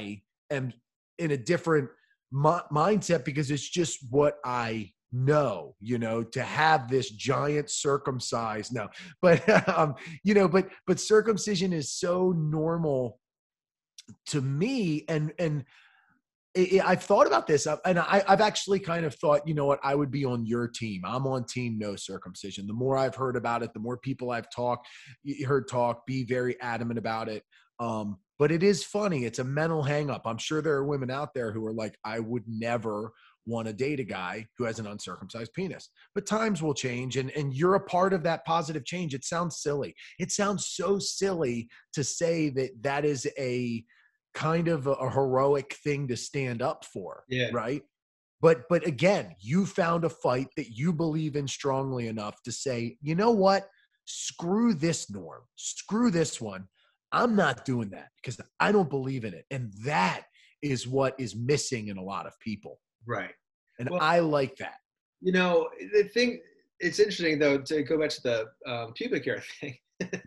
in a different mindset because it's just what I know, you know, to have this giant circumcised. No, but, you know, but circumcision is so normal to me. And I've thought about this and I've actually kind of thought, you know what, I would be on your team. I'm on team no circumcision. The more I've heard about it, the more people I've heard talk, be very adamant about it. But it is funny. It's a mental hang up. I'm sure there are women out there who are like, I would never want to date a guy who has an uncircumcised penis, but times will change. And you're a part of that positive change. It sounds silly. It sounds so silly to say that is a kind of a heroic thing to stand up for. Yeah. Right. But again, you found a fight that you believe in strongly enough to say, you know what, screw this norm, screw this one. I'm not doing that because I don't believe in it. And that is what is missing in a lot of people. Right. And well, I like that. You know, the thing, it's interesting though, to go back to the pubic hair thing.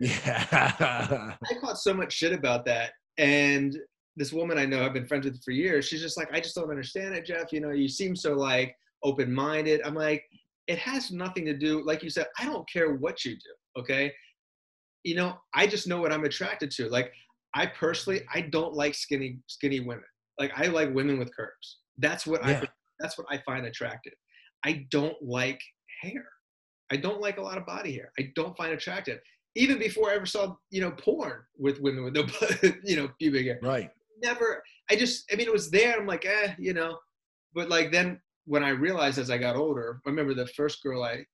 Yeah. I caught so much shit about that. And this woman I know, I've been friends with for years. She's just like, I just don't understand it, Jeff. You know, you seem so like open-minded. I'm like, it has nothing to do. Like you said, I don't care what you do. Okay. You know, I just know what I'm attracted to. Like I personally, I don't like skinny women. Like I like women with curves. That's what I find attractive. I don't like hair. I don't like a lot of body hair. I don't find attractive. Even before I ever saw, you know, porn with women with no, you know, pubic hair. Right. Never. It was there. I'm like, you know, but like then when I realized as I got older, I remember the first girl I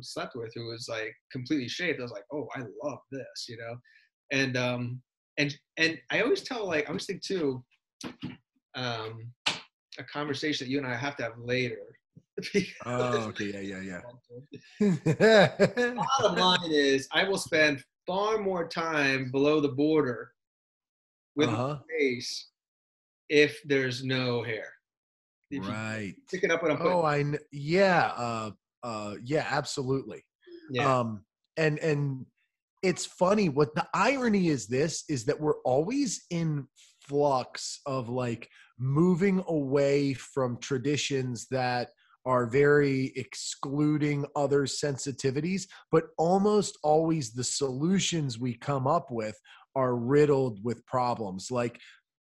slept with who was like completely shaved. I was like, oh, I love this, you know? And I always tell, like, I always think too, a conversation that you and I have to have later. Oh, okay. Yeah. Bottom line is I will spend far more time below the border with my face if there's no hair. If right. Pick it up what I'm putting. Oh, yeah, absolutely. Yeah. And it's funny what the irony is this is that we're always in flux of like moving away from traditions that are very excluding other sensitivities, but almost always the solutions we come up with are riddled with problems. Like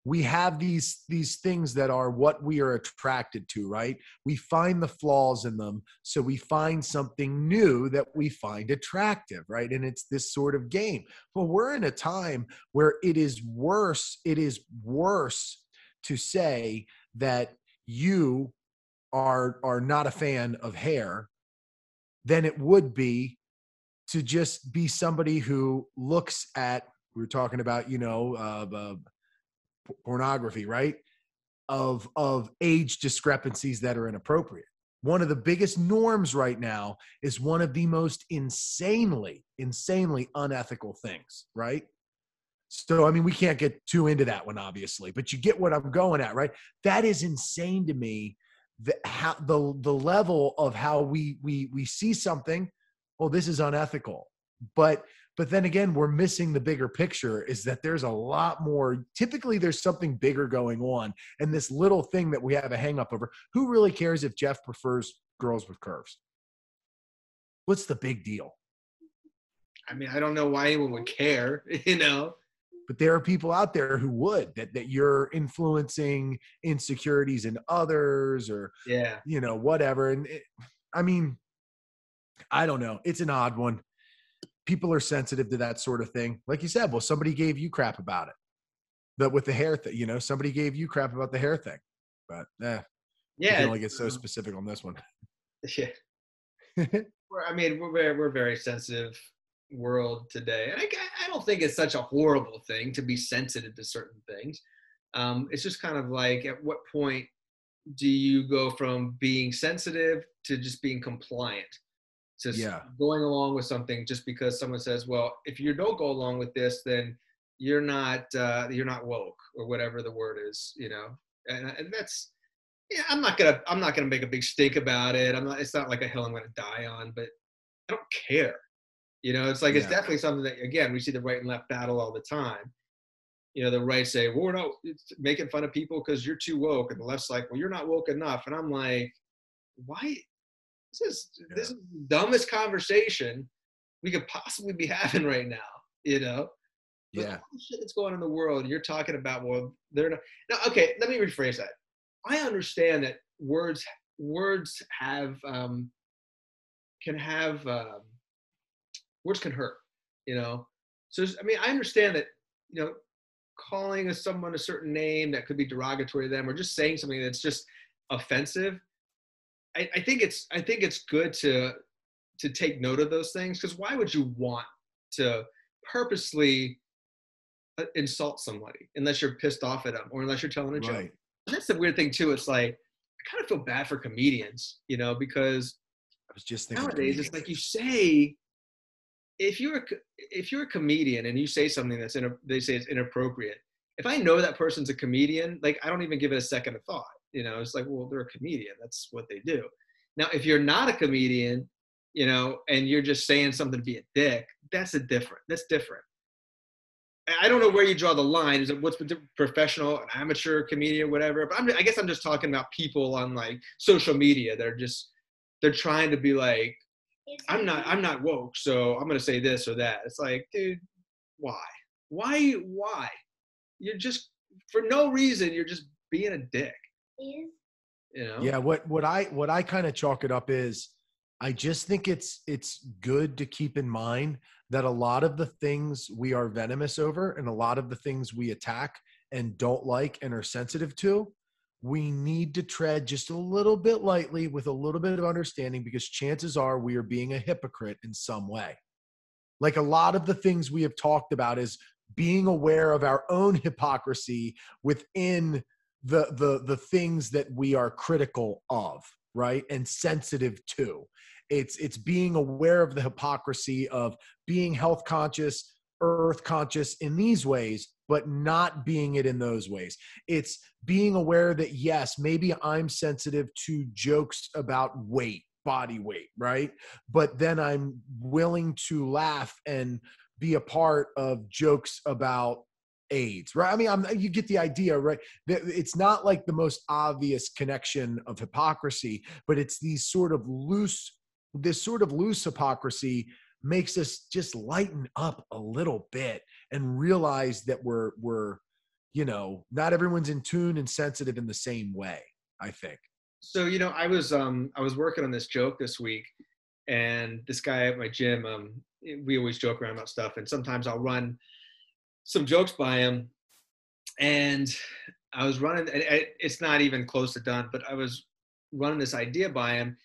we have these things that are what we are attracted to, right? We find the flaws in them. So we find something new that we find attractive, right? And it's this sort of game. But we're in a time where it is worse to say that you are not a fan of hair than it would be to just be somebody who looks at, we were talking about, you know, pornography, right? Of age discrepancies that are inappropriate. One of the biggest norms right now is one of the most insanely unethical things, right? So, I mean, we can't get too into that one, obviously, but you get what I'm going at, right? That is insane to me, the level of how we see something, well, this is unethical. But then again, we're missing the bigger picture, is that there's a lot more. Typically, there's something bigger going on, and this little thing that we have a hang up over. Who really cares if Jeff prefers girls with curves? What's the big deal? I mean, I don't know why anyone would care, you know? But there are people out there who would, that you're influencing insecurities in others, or, yeah, you know, whatever. And I mean, I don't know. It's an odd one. People are sensitive to that sort of thing. Like you said, well, somebody gave you crap about it. But with the hair thing, you know, somebody gave you crap about the hair thing. But yeah, you can only get so specific on this one. Yeah. I mean, we're very sensitive world today, and I don't think it's such a horrible thing to be sensitive to certain things. It's just kind of like, at what point do you go from being sensitive to just being compliant, to going along with something just because someone says, well, if you don't go along with this, then you're not woke, or whatever the word is, you know? And that's, yeah, I'm not gonna make a big stink about it. It's not like a hill I'm gonna die on, but I don't care. You know, it's like, it's definitely something that, again, we see the right and left battle all the time. You know, the right say, well, we're not making fun of people because you're too woke. And the left's like, well, you're not woke enough. And I'm like, why? This is the dumbest conversation we could possibly be having right now, you know? There's all the shit that's going on in the world. And you're talking about, well, they're not. Now, okay, let me rephrase that. I understand that words have, words can hurt, you know? So, I mean, I understand that, you know, calling someone a certain name that could be derogatory to them, or just saying something that's just offensive. I think it's good to take note of those things, because why would you want to purposely insult somebody unless you're pissed off at them, or unless you're telling a joke? Right. And that's the weird thing too. It's like, I kind of feel bad for comedians, you know, because I was just thinking nowadays it's like, you say, if you're a comedian and you say something that's they say it's inappropriate, if I know that person's a comedian, like, I don't even give it a second of thought. You know, it's like, well, they're a comedian. That's what they do. Now, if you're not a comedian, you know, and you're just saying something to be a dick, that's different. I don't know where you draw the line. Is it what's professional, an amateur comedian, whatever? But I guess I'm just talking about people on, like, social media that are just, they're trying to be like, I'm not woke, so I'm going to say this or that. It's like, dude, why? You're just, for no reason, you're just being a dick. You know? Yeah. What I kind of chalk it up is, I just think it's good to keep in mind that a lot of the things we are venomous over, and a lot of the things we attack and don't like and are sensitive to, we need to tread just a little bit lightly with a little bit of understanding, because chances are we are being a hypocrite in some way. Like, a lot of the things we have talked about is being aware of our own hypocrisy within the things that we are critical of, right? And sensitive to. It's being aware of the hypocrisy of being health conscious, earth conscious in these ways, but not being it in those ways. It's being aware that, yes, maybe I'm sensitive to jokes about weight, body weight, right? But then I'm willing to laugh and be a part of jokes about AIDS, right? I mean, you get the idea, right? It's not like the most obvious connection of hypocrisy, but it's this sort of loose hypocrisy makes us just lighten up a little bit and realize that we're, you know, not everyone's in tune and sensitive in the same way, I think. So, you know, I was working on this joke this week, and this guy at my gym, we always joke around about stuff, and sometimes I'll run some jokes by him, and I was running, and it's not even close to done, but I was running this idea by him,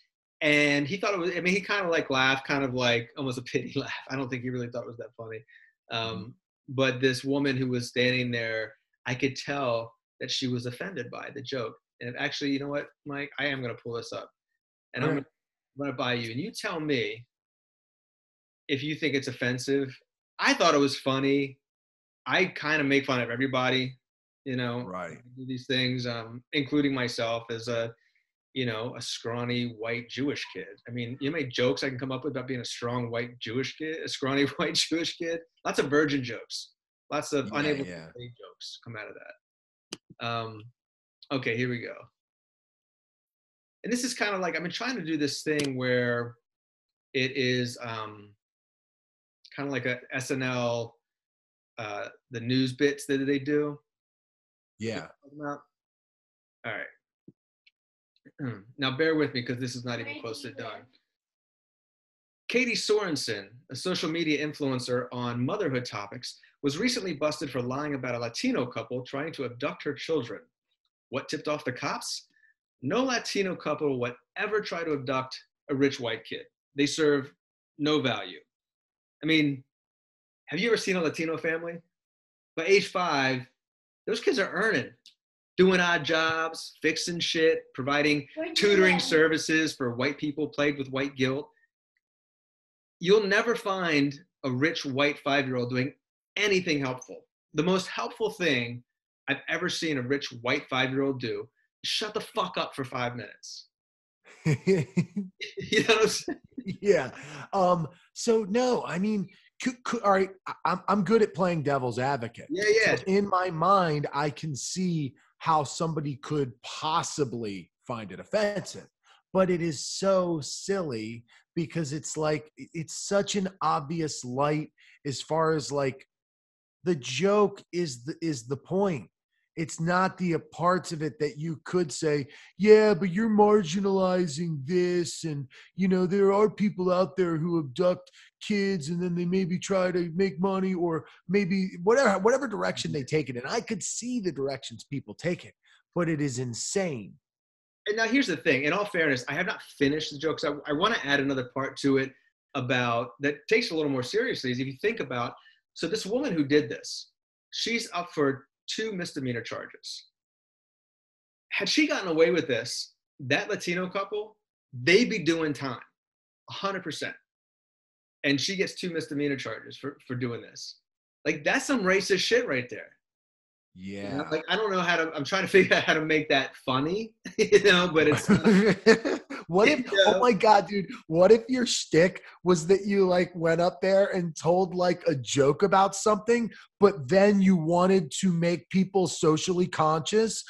and he thought it was, I mean, he kind of like laughed, kind of like almost a pity laugh. I don't think he really thought it was that funny. But this woman who was standing there, I could tell that she was offended by the joke. And actually, you know what, Mike, I am going to pull this up. And I'm going to buy you. And you tell me if you think it's offensive. I thought it was funny. I kind of make fun of everybody, you know, right. Do these things, including myself as a, you know, a scrawny white Jewish kid. I mean, you know how many jokes I can come up with about being a strong white Jewish kid, a scrawny white Jewish kid? Lots of virgin jokes. Lots of unable to say jokes come out of that. Okay, here we go. And this is kind of like, I've been trying to do this thing where it is kind of like a SNL, the news bits that they do. Yeah. All right. Now bear with me because this is not even close to done. Katie Sorensen, a social media influencer on motherhood topics, was recently busted for lying about a Latino couple trying to abduct her children. What tipped off the cops? No Latino couple would ever try to abduct a rich white kid. They serve no value. I mean, have you ever seen a Latino family? By age 5, those kids are earning, doing odd jobs, fixing shit, providing tutoring services for white people plagued with white guilt. You'll never find a rich white 5-year-old doing anything helpful. The most helpful thing I've ever seen a rich white 5-year-old do is shut the fuck up for 5 minutes. You know what I'm saying? Yeah. So no, I mean, all right, I'm good at playing devil's advocate. Yeah, yeah. So in my mind, I can see how somebody could possibly find it offensive, but it is so silly because it's like, it's such an obvious light as far as like the joke is the point. It's not the parts of it that you could say, yeah, but you're marginalizing this. And, you know, there are people out there who abduct kids and then they maybe try to make money or maybe whatever direction they take it. And I could see the directions people take it, but it is insane. And now here's the thing. In all fairness, I have not finished the jokes. I want to add another part to it about that takes it a little more seriously. Is if you think about, so this woman who did this, she's up for 2 misdemeanor charges. Had she gotten away with this, that Latino couple, they'd be doing time, 100%. And she gets 2 misdemeanor charges for doing this. Like, that's some racist shit right there. Yeah. You know? Like, I don't know how to, I'm trying to figure out how to make that funny, you know, but it's. What if, oh my God, dude, what if your shtick was that you like went up there and told like a joke about something, but then you wanted to make people socially conscious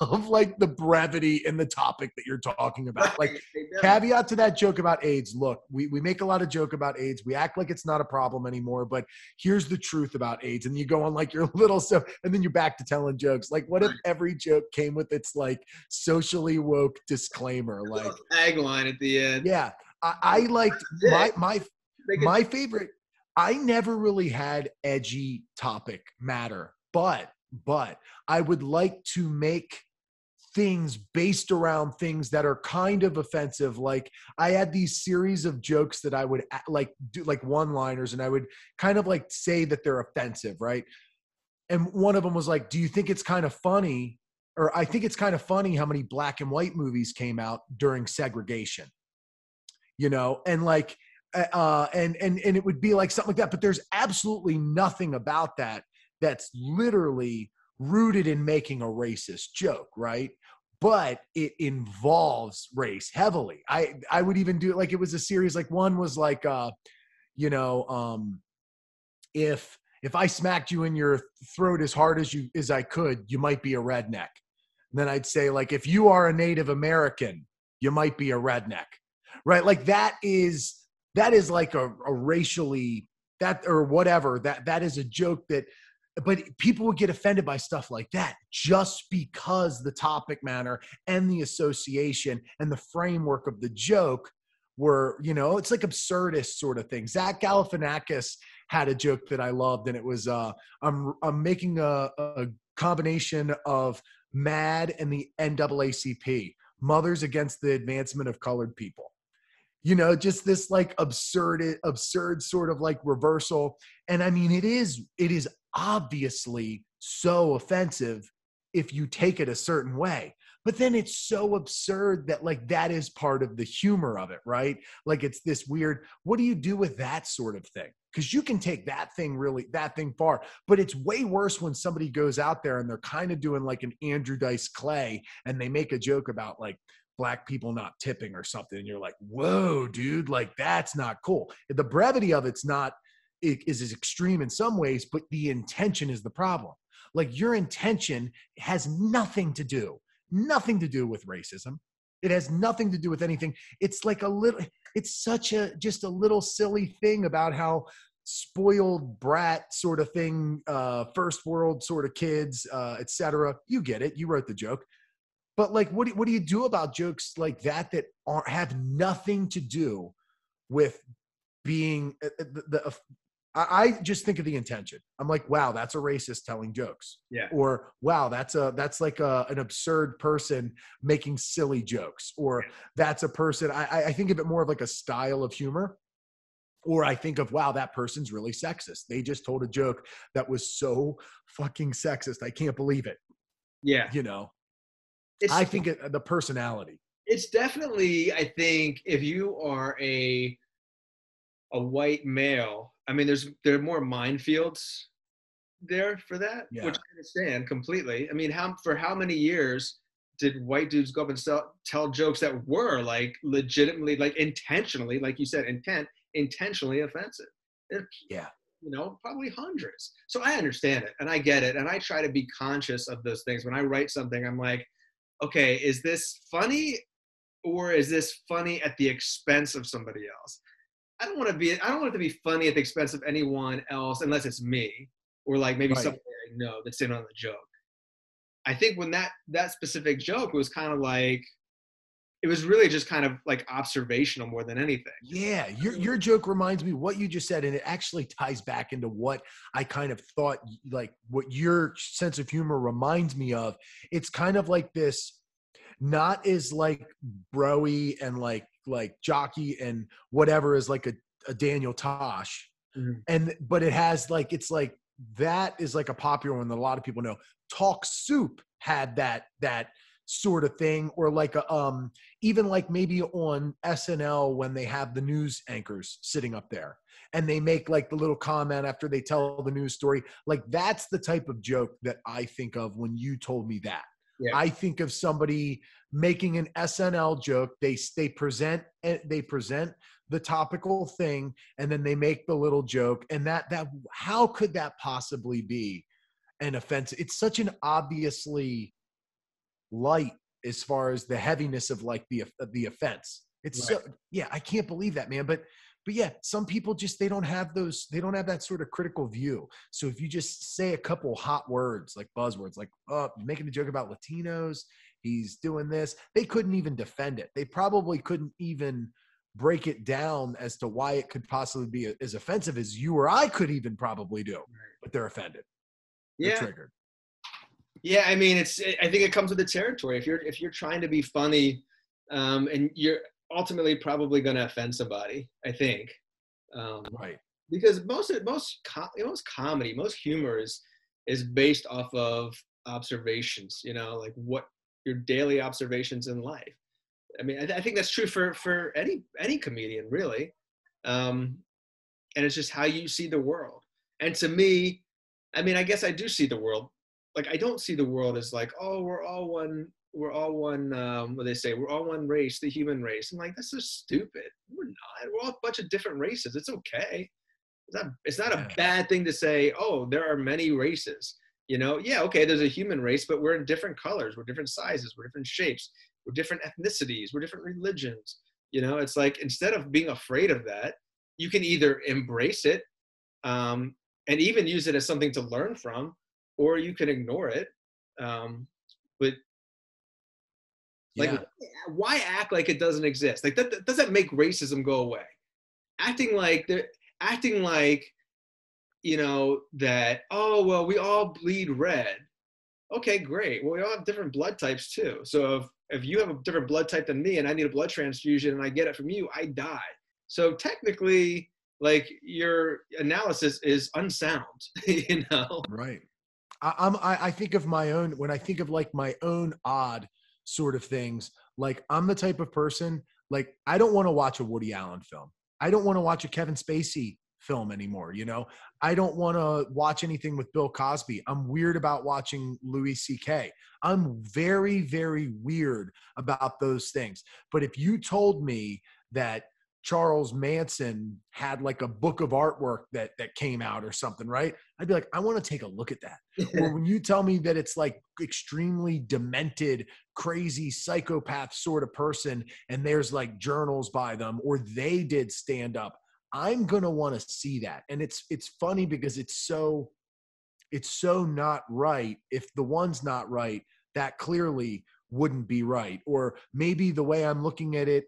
of like the brevity in the topic that you're talking about? Like caveat to that joke about AIDS. Look, we make a lot of joke about AIDS. We act like it's not a problem anymore, but here's the truth about AIDS. And you go on like your little stuff and then you're back to telling jokes. Like what if every joke came with its like socially woke disclaimer? Like, tagline at the end. Yeah, I liked my favorite. I never really had edgy topic matter, but I would like to make things based around things that are kind of offensive. Like I had these series of jokes that I would like do like one-liners, and I would kind of like say that they're offensive, right? And one of them was like, "Do you think it's kind of funny?" Or I think it's kind of funny how many black and white movies came out during segregation, you know, and like, and it would be like something like that, but there's absolutely nothing about that that's literally rooted in making a racist joke, right? But it involves race heavily. I would even do it like it was a series, like one was like, you know, if I smacked you in your throat as hard as I could, you might be a redneck. And then I'd say like, if you are a Native American, you might be a redneck, right? Like that is like a racially that or whatever that is a joke that, but people would get offended by stuff like that just because the topic matter and the association and the framework of the joke were, you know, it's like absurdist sort of thing. Zach Galifianakis had a joke that I loved, and it was I'm making a combination of MAD and the NAACP, Mothers Against the Advancement of Colored People. You know, just this like absurd sort of like reversal. And I mean, it is obviously so offensive if you take it a certain way. But then it's so absurd that like that is part of the humor of it, right? Like it's this weird, what do you do with that sort of thing? Because you can take that thing really, that thing far, but it's way worse when somebody goes out there and they're kind of doing like an Andrew Dice Clay and they make a joke about like black people not tipping or something. And you're like, whoa, dude, like that's not cool. The brevity of it's not, it is extreme in some ways, but the intention is the problem. Like your intention has nothing to do with racism. It has nothing to do with anything. It's like a little, it's such a, just a little silly thing about how spoiled brat sort of thing, first world sort of kids, et cetera. You get it. You wrote the joke. But like, what do you do about jokes like that, that are, have nothing to do with being I just think of the intention. I'm like, wow, that's a racist telling jokes. Yeah. Or wow, that's like an absurd person making silly jokes. Or that's a person, I think of it more of like a style of humor. Or I think of, wow, that person's really sexist. They just told a joke that was so fucking sexist. I can't believe it. Yeah. You know, I think the personality. It's definitely, I think if you are a white male, I mean, there are more minefields there for that, yeah. Which I understand completely. I mean, for how many years did white dudes go up and tell jokes that were like legitimately, like intentionally, like you said, intentionally offensive? Yeah. You know, probably hundreds. So I understand it and I get it. And I try to be conscious of those things. When I write something, I'm like, okay, is this funny or is this funny at the expense of somebody else? I don't want it to be funny at the expense of anyone else, unless it's me or like maybe somebody I know that's in on the joke. I think when that specific joke was kind of like, it was really just kind of like observational more than anything. Yeah, your joke reminds me what you just said, and it actually ties back into what I kind of thought, like what your sense of humor reminds me of. It's kind of like this, not as like bro-y and like jockey and whatever is like a Daniel Tosh. Mm-hmm. But it has like, it's like, that is like a popular one that a lot of people know. Talk Soup had that sort of thing, or like a, even like maybe on SNL when they have the news anchors sitting up there and they make like the little comment after they tell the news story. Like that's the type of joke that I think of when you told me that. Yeah. I think of somebody making an SNL joke. They present the topical thing, and then they make the little joke. And that how could that possibly be an offense? It's such an obviously light as far as the heaviness of like the offense. It's right. So yeah, I can't believe that, man. But yeah, some people just, they don't have that sort of critical view. So if you just say a couple hot words, like buzzwords, like, oh, making a joke about Latinos, he's doing this. They couldn't even defend it. They probably couldn't even break it down as to why it could possibly be as offensive as you or I could even probably do, but they're offended. Yeah. They're triggered. Yeah. I mean, I think it comes with the territory. If you're trying to be funny, and you're ultimately probably going to offend somebody, I think. Right. Because most comedy, most humor is based off of observations, you know, like what your daily observations in life. I mean, I think that's true for any comedian really. And it's just how you see the world. And to me, I mean, I guess I do see the world. Like I don't see the world as like, oh, we're all one, what they say, we're all one race, the human race. I'm like, that's so stupid. We're not. We're all a bunch of different races. It's okay. It's not a bad thing to say, oh, there are many races, you know? Yeah, okay, there's a human race, but we're in different colors. We're different sizes. We're different shapes. We're different ethnicities. We're different religions. You know, it's like, instead of being afraid of that, you can either embrace it and even use it as something to learn from, or you can ignore it. Like, why act like it doesn't exist? Like that doesn't make racism go away. Acting like, you know, that, oh, well, we all bleed red. Okay, great. Well, we all have different blood types too. So if you have a different blood type than me and I need a blood transfusion and I get it from you, I die. So technically, like your analysis is unsound, you know? Right. I think of my own, when I think of like my own odd sort of things, like I'm the type of person, like I don't want to watch a Woody Allen film. I don't want to watch a Kevin Spacey film anymore. You know, I don't want to watch anything with Bill Cosby. I'm weird about watching Louis C.K. I'm very, very weird about those things. But if you told me that Charles Manson had like a book of artwork that came out or something, right? I'd be like, I want to take a look at that. Or when you tell me that it's like extremely demented, crazy psychopath sort of person, and there's like journals by them, or they did stand up, I'm going to want to see that. And it's funny because it's so not right. If the one's not right, that clearly wouldn't be right. Or maybe the way I'm looking at it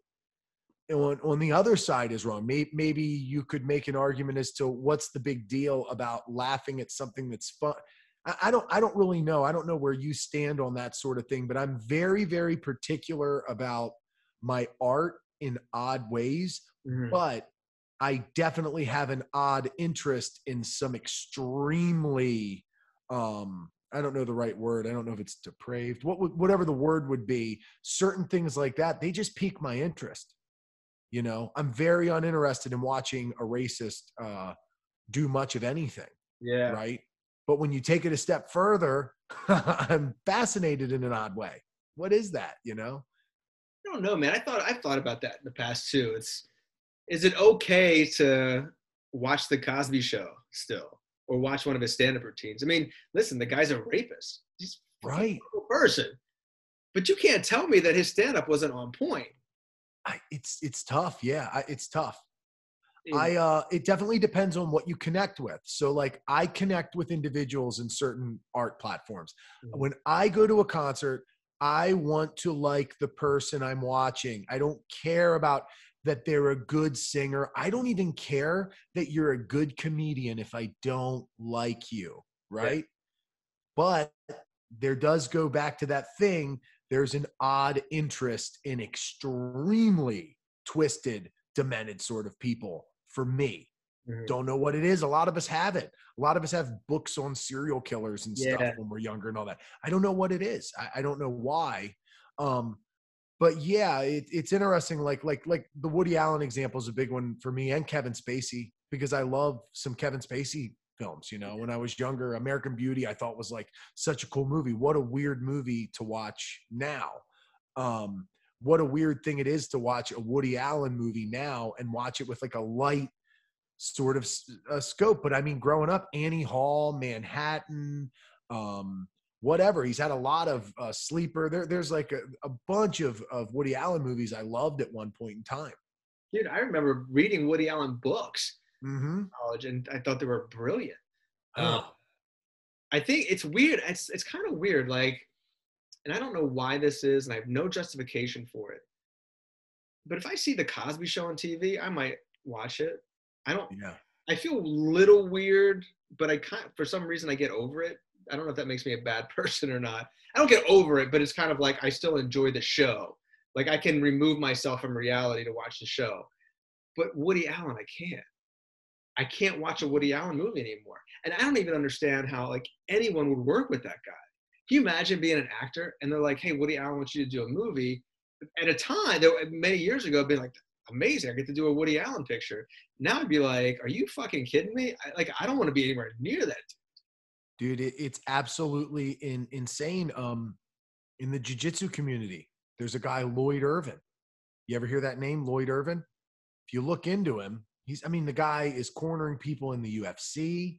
on the other side is wrong. Maybe you could make an argument as to what's the big deal about laughing at something that's fun. I don't really know. I don't know where you stand on that sort of thing, but I'm very, very particular about my art in odd ways, but I definitely have an odd interest in some extremely, I don't know the right word. I don't know if it's depraved, whatever the word would be, certain things like that. They just pique my interest. You know, I'm very uninterested in watching a racist do much of anything. Yeah. Right. But when you take it a step further, I'm fascinated in an odd way. What is that? You know? I don't know, man. I've thought about that in the past too. Is it okay to watch The Cosby Show still, or watch one of his stand-up routines? I mean, listen, the guy's a rapist. He's right. A person. But you can't tell me that his stand-up wasn't on point. It's tough. Yeah. It's tough. Yeah. It definitely depends on what you connect with. So like I connect with individuals in certain art platforms. Mm-hmm. When I go to a concert, I want to like the person I'm watching. I don't care about that they're a good singer. I don't even care that you're a good comedian if I don't like you. Right. Yeah. But there does go back to that thing. There's an odd interest in extremely twisted, demented sort of people for me. Mm-hmm. Don't know what it is. A lot of us have it. A lot of us have books on serial killers and stuff when we're younger and all that. I don't know what it is. I don't know why. But yeah, it's interesting. Like the Woody Allen example is a big one for me, and Kevin Spacey, because I love some Kevin Spacey films. You know, when I was younger, American Beauty, I thought was like such a cool movie. What a weird movie to watch now. What a weird thing it is to watch a Woody Allen movie now and watch it with like a light sort of scope. But I mean, growing up, Annie Hall, Manhattan, whatever. He's had a lot of Sleeper. There's like a bunch of Woody Allen movies I loved at one point in time. Dude, I remember reading Woody Allen books. Mm-hmm. College, and I thought they were brilliant. I think it's weird. It's kind of weird, like, and I don't know why this is, and I have no justification for it. But if I see The Cosby Show on TV, I might watch it. I don't. Yeah. I feel a little weird, but I kind of, for some reason I get over it. I don't know if that makes me a bad person or not. I don't get over it, but it's kind of like I still enjoy the show. Like I can remove myself from reality to watch the show. But Woody Allen, I can't. I can't watch a Woody Allen movie anymore. And I don't even understand how like anyone would work with that guy. Can you imagine being an actor and they're like, hey, Woody Allen wants you to do a movie? At a time, there, many years ago, I'd be like, amazing, I get to do a Woody Allen picture. Now I'd be like, are you fucking kidding me? I don't want to be anywhere near that. Dude, it's absolutely insane. In the jiu-jitsu community, there's a guy, Lloyd Irvin. You ever hear that name, Lloyd Irvin? If you look into him, I mean, the guy is cornering people in the UFC.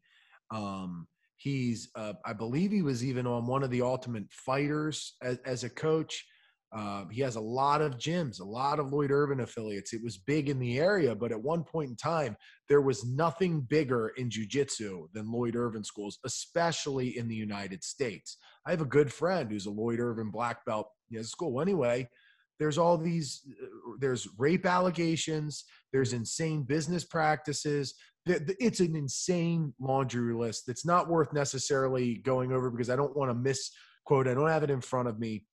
I believe he was even on one of the Ultimate Fighters as a coach. He has a lot of gyms, a lot of Lloyd Irvin affiliates. It was big in the area, but at one point in time, there was nothing bigger in jiu-jitsu than Lloyd Irvin schools, especially in the United States. I have a good friend who's a Lloyd Irvin black belt. He has a school anyway. There's all these, there's rape allegations, there's insane business practices. It's an insane laundry list that's not worth necessarily going over because I don't want to misquote. I don't have it in front of me.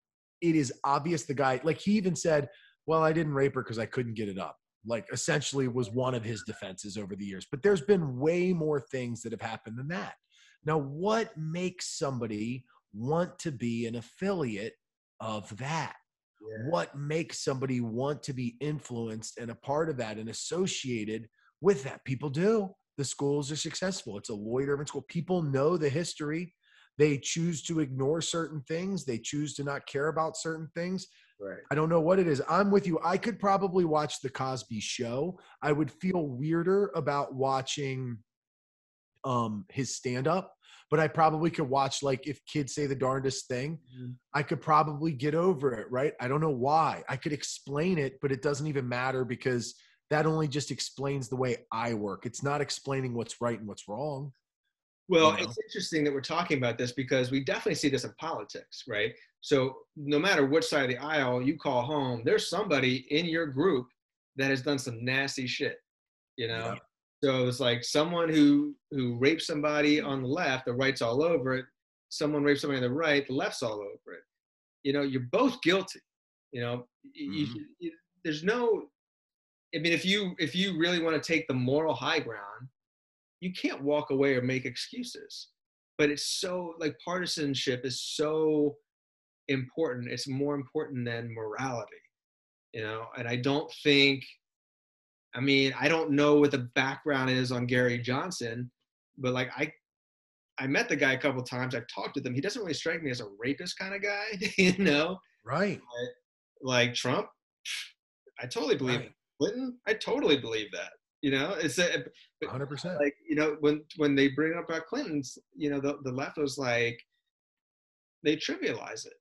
It is obvious the guy, like he even said, well, I didn't rape her because I couldn't get it up. Like essentially was one of his defenses over the years. But there's been way more things that have happened than that. Now, what makes somebody want to be an affiliate of that? Yeah. What makes somebody want to be influenced and a part of that and associated with that? People do. The schools are successful. It's a Lloyd Irvin school. People know the history. They choose to ignore certain things. They choose to not care about certain things. Right. I don't know what it is. I'm with you. I could probably watch The Cosby Show. I would feel weirder about watching his stand-up, but I probably could watch, like, if kids say the darndest thing, I could probably get over it, right? I don't know why. I could explain it, but it doesn't even matter because that only just explains the way I work. It's not explaining what's right and what's wrong. Well, you know? It's interesting that we're talking about this because we definitely see this in politics, right? So no matter which side of the aisle you call home, there's somebody in your group that has done some nasty shit, you know? Yeah. So it's like someone who rapes somebody on the left, the right's all over it. Someone rapes somebody on the right, the left's all over it. You know, you're both guilty. You know, there's no, I mean, if you really want to take the moral high ground, you can't walk away or make excuses. But it's so, like, partisanship is so important. It's more important than morality, you know? And I don't think, I mean, I don't know what the background is on Gary Johnson, but, like, I met the guy a couple of times. I've talked with him. He doesn't really strike me as a rapist kind of guy, you know? Right. But, like, Trump, I totally believe it. Clinton, I totally believe that, you know? It's 100%. Like, you know, when they bring up about Clinton's, you know, the left was like, they trivialize it.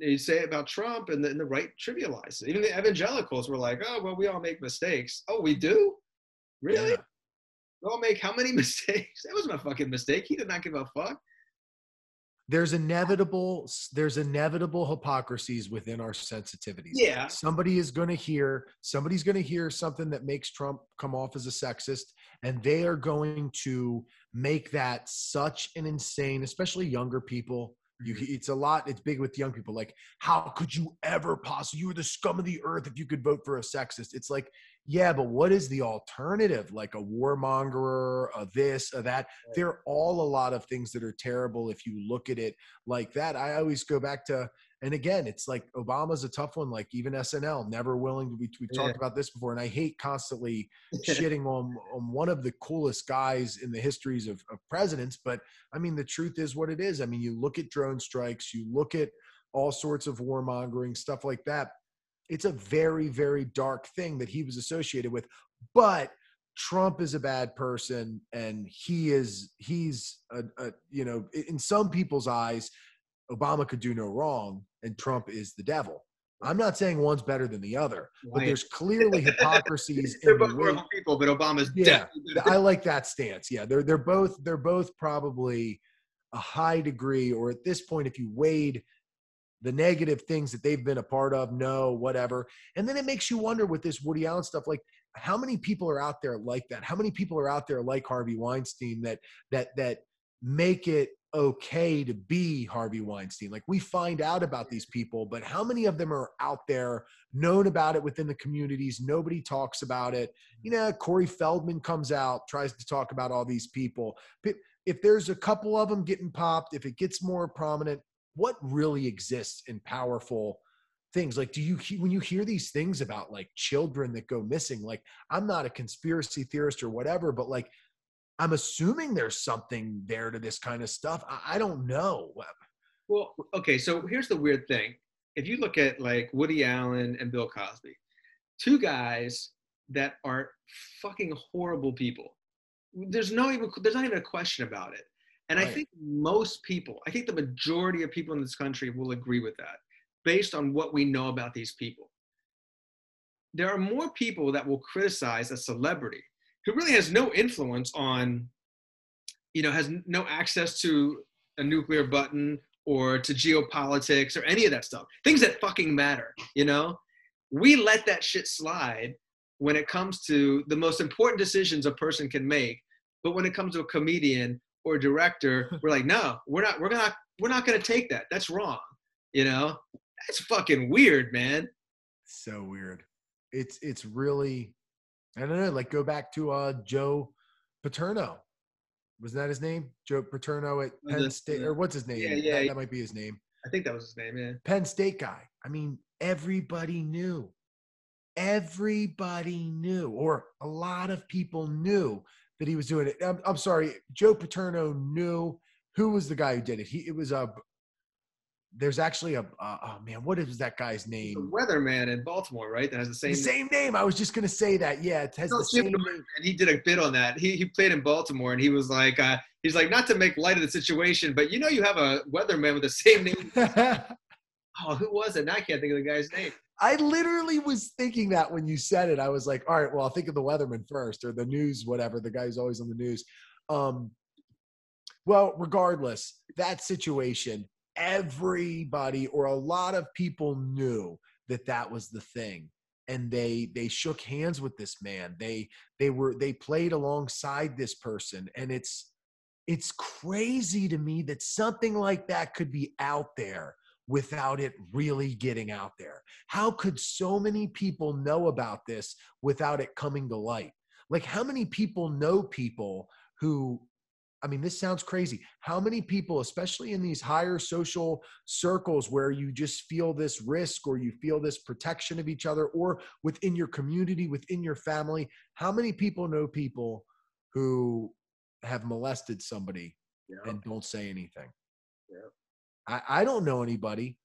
They say about Trump, and then the right trivializes it. Even the evangelicals were like, oh, well, we all make mistakes. Oh, we do? Really? Yeah. We all make how many mistakes? That wasn't a fucking mistake. He did not give a fuck. There's inevitable hypocrisies within our sensitivities. Yeah. Somebody's going to hear something that makes Trump come off as a sexist, and they are going to make that such an insane, especially younger people. It's big with young people. Like, how could you ever possibly, you were the scum of the earth if you could vote for a sexist. It's like, yeah, but what is the alternative? Like a warmonger, a this, a that. Right. There are all a lot of things that are terrible if you look at it like that. I always go back to, and again, it's like Obama's a tough one. Like even SNL, never willing to be, we've talked about this before. And I hate constantly shitting on one of the coolest guys in the histories of presidents. But I mean, the truth is what it is. I mean, you look at drone strikes, you look at all sorts of warmongering, stuff like that. It's a very, very dark thing that he was associated with. But Trump is a bad person, and he's you know, in some people's eyes, Obama could do no wrong, and Trump is the devil. I'm not saying one's better than the other, but there's clearly hypocrisies. They're both horrible people, but Obama's definitely. I like that stance. Yeah, they're both probably a high degree, or at this point, if you weighed the negative things that they've been a part of, no, whatever. And then it makes you wonder with this Woody Allen stuff, like, how many people are out there like that? How many people are out there like Harvey Weinstein that make it okay to be Harvey Weinstein? Like, we find out about these people, but how many of them are out there, known about it within the communities? Nobody talks about it. You know, Corey Feldman comes out, tries to talk about all these people. But if there's a couple of them getting popped, if it gets more prominent, what really exists in powerful things? Like, when you hear these things about, like, children that go missing, like, I'm not a conspiracy theorist or whatever, but, like, I'm assuming there's something there to this kind of stuff. I don't know. Well, okay, so here's the weird thing. If you look at, like, Woody Allen and Bill Cosby, two guys that are fucking horrible people. There's not even a question about it. And right. I think I think the majority of people in this country will agree with that based on what we know about these people. There are more people that will criticize a celebrity who really has no influence on, you know, has no access to a nuclear button or to geopolitics or any of that stuff. Things that fucking matter, you know? We let that shit slide when it comes to the most important decisions a person can make. But when it comes to a comedian or a director, we're like, no, we're not gonna take that. That's wrong. You know? That's fucking weird, man. So weird. It's really, I don't know, like, go back to Joe Paterno. was that his name? Joe Paterno at Penn State, or what's his name? Yeah, that might be his name. I think that was his name, yeah. Penn State guy. I mean, everybody knew. Everybody knew, or a lot of people knew that he was doing it. I'm sorry, Joe Paterno knew. Who was the guy who did it? There's actually oh man, what is that guy's name? The weatherman in Baltimore, right? That has the same name. I was just gonna say that. Yeah, it has the same name. And he did a bit on that. He played in Baltimore, and he was like, he's like, not to make light of the situation, but you have a weatherman with the same name. Oh, who was it? Now I can't think of the guy's name. I literally was thinking that when you said it. I was like, all right, well, I'll think of the weatherman first, or the news, whatever. The guy who's always on the news. Well, regardless, that situation. Everybody or a lot of people knew that was the thing, and they shook hands with this man. They played alongside this person, and it's crazy to me that something like that could be out there without it really getting out there. How could so many people know about this without it coming to light? Like, how many people know people who, I mean, this sounds crazy. How many people, especially in these higher social circles where you just feel this risk or you feel this protection of each other, or within your community, within your family, how many people know people who have molested somebody and don't say anything? Yeah. I don't know anybody.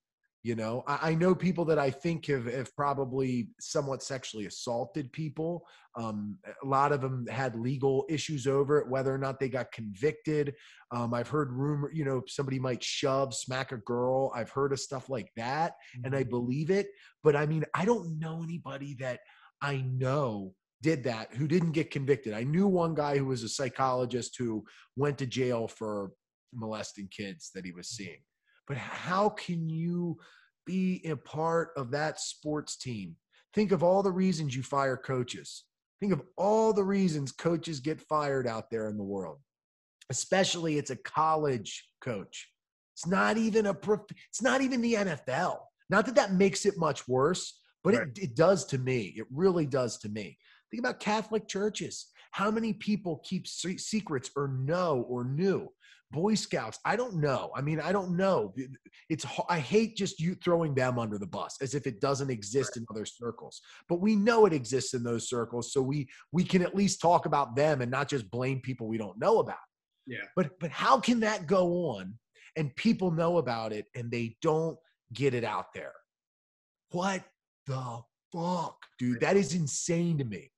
I know people that I think have probably somewhat sexually assaulted people. A lot of them had legal issues over it, whether or not they got convicted. I've heard rumor, somebody might smack a girl. I've heard of stuff like that, and I believe it. But I mean, I don't know anybody that I know did that who didn't get convicted. I knew one guy who was a psychologist who went to jail for molesting kids that he was seeing. But how can you be a part of that sports team? Think of all the reasons you fire coaches. Think of all the reasons coaches get fired out there in the world. Especially, it's a college coach. It's not even it's not even the NFL. Not that makes it much worse, but right. It does to me. It really does to me. Think about Catholic churches. How many people keep secrets or know or knew? Boy Scouts, I don't know. I mean, I don't know. I hate just you throwing them under the bus as if it doesn't exist in other circles. But we know it exists in those circles, so we can at least talk about them and not just blame people we don't know about. Yeah. But how can that go on and people know about it and they don't get it out there? What the fuck, dude? That is insane to me.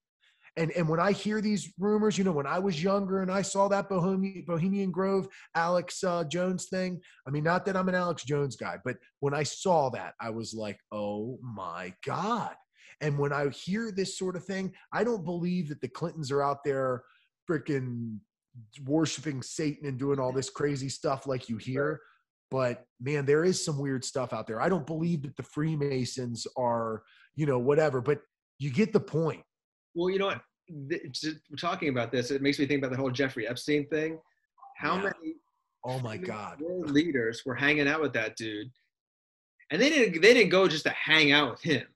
And when I hear these rumors, when I was younger and I saw that Bohemian Grove Alex Jones thing, I mean, not that I'm an Alex Jones guy, but when I saw that, I was like, oh my God. And when I hear this sort of thing, I don't believe that the Clintons are out there freaking worshiping Satan and doing all this crazy stuff like you hear. But man, there is some weird stuff out there. I don't believe that the Freemasons are, whatever, but you get the point. Well, you know what? We're talking about this. It makes me think about the whole Jeffrey Epstein thing. How many? Oh my God! World leaders were hanging out with that dude, and they didn't go just to hang out with him.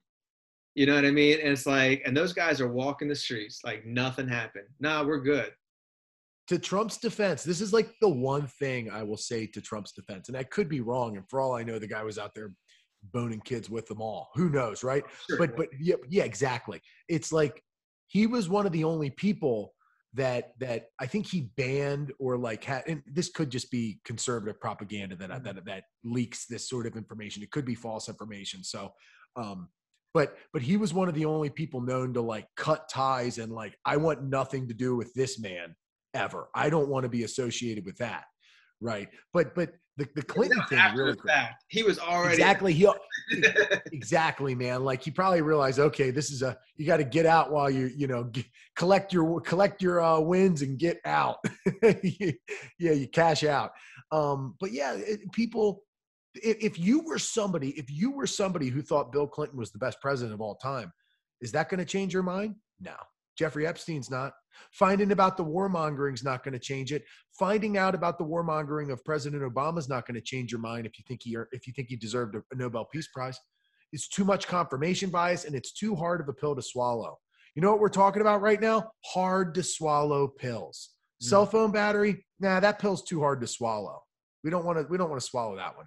You know what I mean? And it's like, and those guys are walking the streets like nothing happened. Nah, we're good. To Trump's defense, this is like the one thing I will say to Trump's defense, and I could be wrong. And for all I know, the guy was out there boning kids with them all. Who knows, right? Sure, but yeah, exactly. It's like. He was one of the only people that I think he banned or like had, and this could just be conservative propaganda that leaks this sort of information. It could be false information. So, but he was one of the only people known to like cut ties and like, I want nothing to do with this man ever. I don't want to be associated with that. Right. But the Clinton thing really fact. He was already exactly, man. Like he probably realized, okay, this is you got to get out while collect your wins and get out. You cash out. But yeah, people, if you were somebody who thought Bill Clinton was the best president of all time, is that going to change your mind? No. Jeffrey Epstein's not. Finding about the warmongering's not going to change it. Finding out about the warmongering of President Obama's not going to change your mind if you think he deserved a Nobel Peace Prize. It's too much confirmation bias, and it's too hard of a pill to swallow. You know what we're talking about right now? Hard to swallow pills. Cell phone battery, nah, that pill's too hard to swallow. We don't want to swallow that one.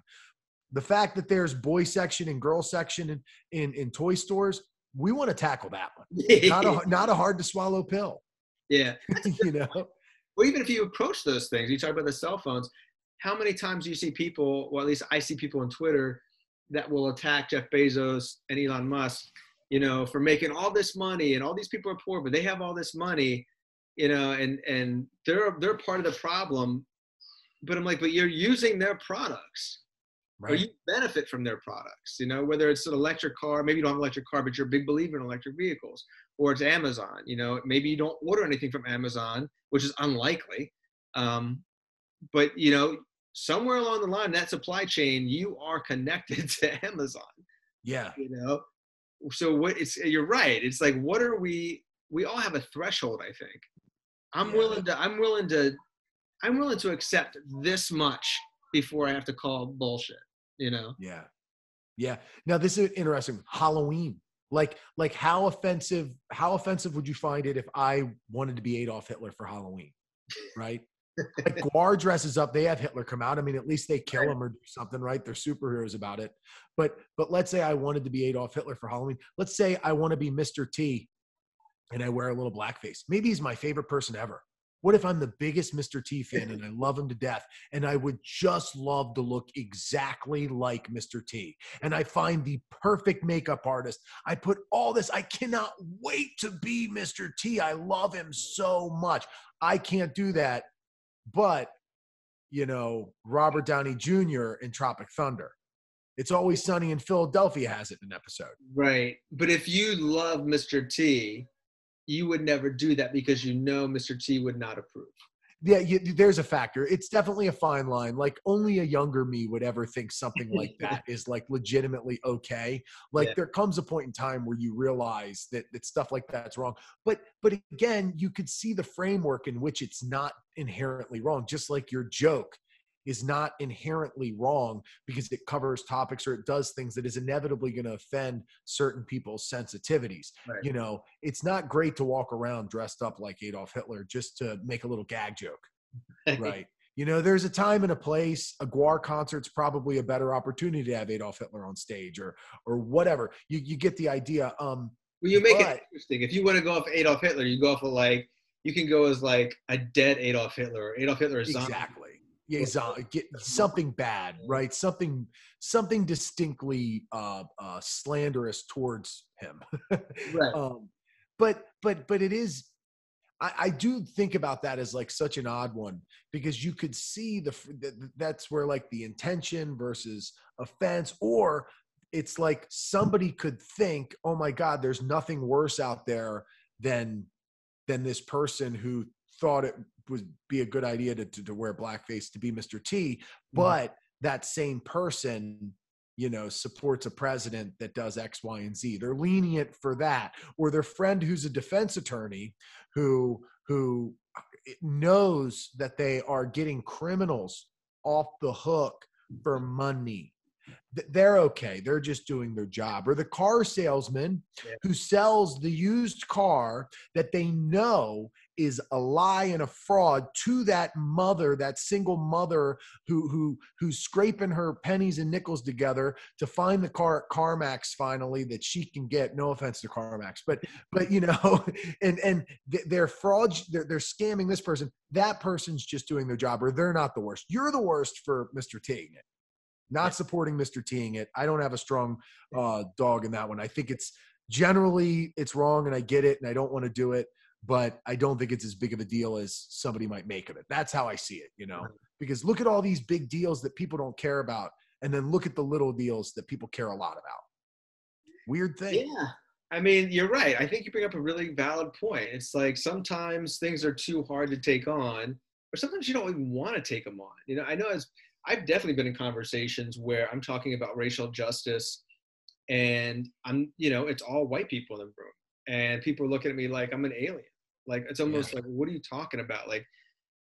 The fact that there's boy section and girl section in toy stores, we want to tackle that one. Not a hard to swallow pill. Yeah. You know? Well, even if you approach those things, you talk about the cell phones, how many times do you see people, well, at least I see people on Twitter that will attack Jeff Bezos and Elon Musk, you know, for making all this money, and all these people are poor, but they have all this money, you know, and they're part of the problem. But I'm like, but you're using their products. Right. Or you benefit from their products, you know, whether it's an electric car, maybe you don't have an electric car, but you're a big believer in electric vehicles, or it's Amazon, you know, maybe you don't order anything from Amazon, which is unlikely. But, you know, somewhere along the line, that supply chain, you are connected to Amazon. Yeah. You know, so you're right. It's like, what are we all have a threshold, I think. I'm willing to accept this much before I have to call bullshit, you know? Yeah. Yeah. Now this is interesting. Halloween. Like how offensive would you find it if I wanted to be Adolf Hitler for Halloween? Right. Like Gwar dresses up, they have Hitler come out. I mean, at least they kill him or do something, right? They're superheroes about it. But let's say I wanted to be Adolf Hitler for Halloween. Let's say I want to be Mr. T and I wear a little blackface. Maybe he's my favorite person ever. What if I'm the biggest Mr. T fan and I love him to death, and I would just love to look exactly like Mr. T, and I find the perfect makeup artist. I put all this, I cannot wait to be Mr. T. I love him so much. I can't do that. But, you know, Robert Downey Jr. in Tropic Thunder, It's Always Sunny in Philadelphia has it in an episode. Right. But if you love Mr. T, you would never do that because you know Mr. T would not approve. Yeah, there's a factor. It's definitely a fine line. Like only a younger me would ever think something like that is like legitimately okay. Like there comes a point in time where you realize that stuff like that's wrong. But again, you could see the framework in which it's not inherently wrong. Just like your joke is not inherently wrong because it covers topics or it does things that is inevitably going to offend certain people's sensitivities. Right. You know, it's not great to walk around dressed up like Adolf Hitler just to make a little gag joke, right? You know, there's a time and a place. A Gwar concert's probably a better opportunity to have Adolf Hitler on stage or whatever. You get the idea. Well, you make it interesting. If you want to go off Adolf Hitler, you go off of like, you can go as like a dead Adolf Hitler or Adolf Hitler is zombie. Exactly. Yeah, get something bad, right? Something distinctly slanderous towards him. Right. But it is. I do think about that as like such an odd one because you could see that's where like the intention versus offense, or it's like somebody could think, oh my God, there's nothing worse out there than this person who thought it would be a good idea to wear blackface to be Mr. T, but that same person, you know, supports a president that does X, Y, and Z. They're lenient for that. Or their friend who's a defense attorney who knows that they are getting criminals off the hook for money. They're okay. They're just doing their job. Or the car salesman who sells the used car that they know is a lie and a fraud to that mother, that single mother who's scraping her pennies and nickels together to find the car at CarMax finally that she can get. No offense to CarMax, but you know, and they're fraud. They're scamming this person. That person's just doing their job, or they're not the worst. You're the worst for Mr. T. Not supporting Mr. T-ing it. I don't have a strong dog in that one. I think it's generally it's wrong, and I get it, and I don't want to do it, but I don't think it's as big of a deal as somebody might make of it. That's how I see it, you know, because look at all these big deals that people don't care about, and then look at the little deals that people care a lot about. Weird thing. Yeah. I mean, you're right. I think you bring up a really valid point. It's like sometimes things are too hard to take on, or sometimes you don't even want to take them on. You know, I know I've definitely been in conversations where I'm talking about racial justice and I'm, you know, it's all white people in the room and people are looking at me like I'm an alien. Like, it's almost like, what are you talking about? Like,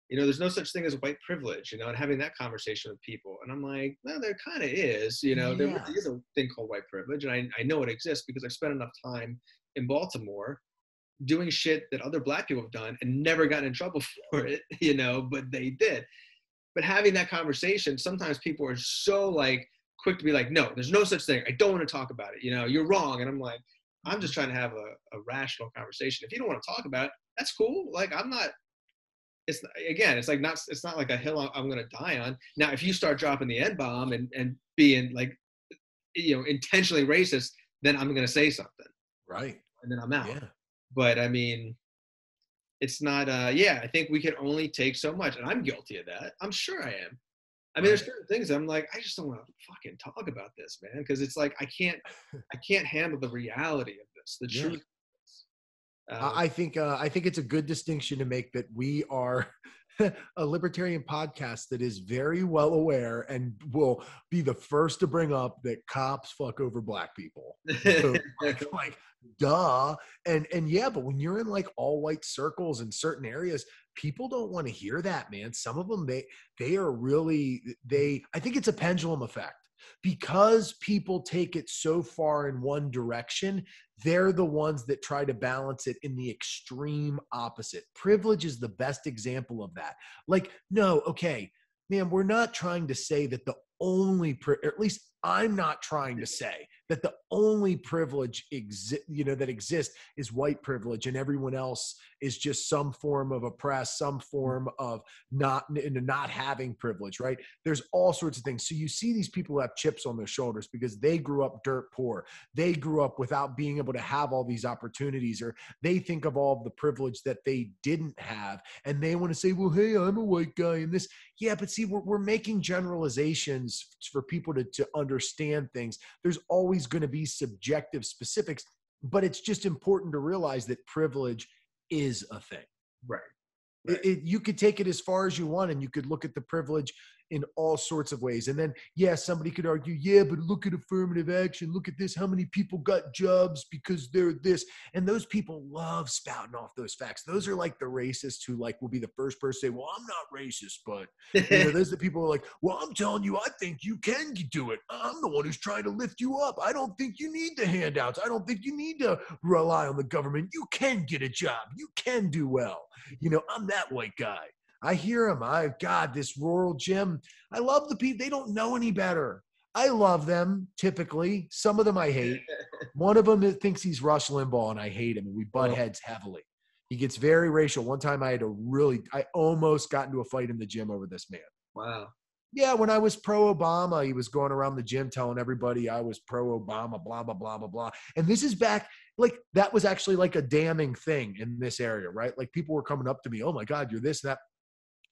you know, there's no such thing as white privilege, you know, and having that conversation with people. And I'm like, no, there kind of is, you know, there really is a thing called white privilege. And I know it exists because I've spent enough time in Baltimore doing shit that other black people have done and never gotten in trouble for it, you know, but they did. But having that conversation, sometimes people are so like quick to be like, no, there's no such thing. I don't want to talk about it. You know, you're wrong. And I'm like, I'm just trying to have a rational conversation. If you don't want to talk about it, that's cool. Like, I'm not, it's again, it's like not, it's not like a hill I'm going to die on. Now, if you start dropping the N-bomb and being like, you know, intentionally racist, then I'm going to say something. Right. And then I'm out. Yeah. But I mean, it's not, yeah, I think we can only take so much. And I'm guilty of that. I'm sure I am. I mean, there's certain things I'm like, I just don't want to fucking talk about this, man. Because it's like, I can't handle the reality of this, the truth. I think it's a good distinction to make that we are a libertarian podcast that is very well aware and will be the first to bring up that cops fuck over black people. So, like, duh. And yeah, but when you're in like all white circles in certain areas, people don't want to hear that, man. Some of them, they are really, I think it's a pendulum effect. Because people take it so far in one direction, they're the ones that try to balance it in the extreme opposite. Privilege is the best example of that. Like, no, okay, man, we're not trying to say that the only, or at least I'm not trying to say that the only privilege that exists is white privilege, and everyone else is just some form of oppressed, some form of not having privilege, right? There's all sorts of things. So you see these people who have chips on their shoulders because they grew up dirt poor. They grew up without being able to have all these opportunities, or they think of all of the privilege that they didn't have. And they want to say, well, hey, I'm a white guy and this. Yeah, but see, we're making generalizations for people to understand things. There's always going to be subjective specifics, but it's just important to realize that privilege is a thing. Right. You could take it as far as you want, and you could look at the privilege in all sorts of ways. And then, yeah, somebody could argue, yeah, but look at affirmative action. Look at this. How many people got jobs because they're this? And those people love spouting off those facts. Those are like the racists who like will be the first person to say, well, I'm not racist, but you know, those are the people who are like, well, I'm telling you, I think you can do it. I'm the one who's trying to lift you up. I don't think you need the handouts. I don't think you need to rely on the government. You can get a job. You can do well. You know, I'm that white guy. I hear them. God, this rural gym. I love the people. They don't know any better. I love them, typically. Some of them I hate. One of them thinks he's Rush Limbaugh, and I hate him. We butt heads heavily. He gets very racial. One time I almost got into a fight in the gym over this man. Wow. Yeah, when I was pro-Obama, he was going around the gym telling everybody I was pro-Obama, blah, blah, blah, blah, blah. And this is back, like, that was actually like a damning thing in this area, right? Like, people were coming up to me, oh, my God, you're this, that.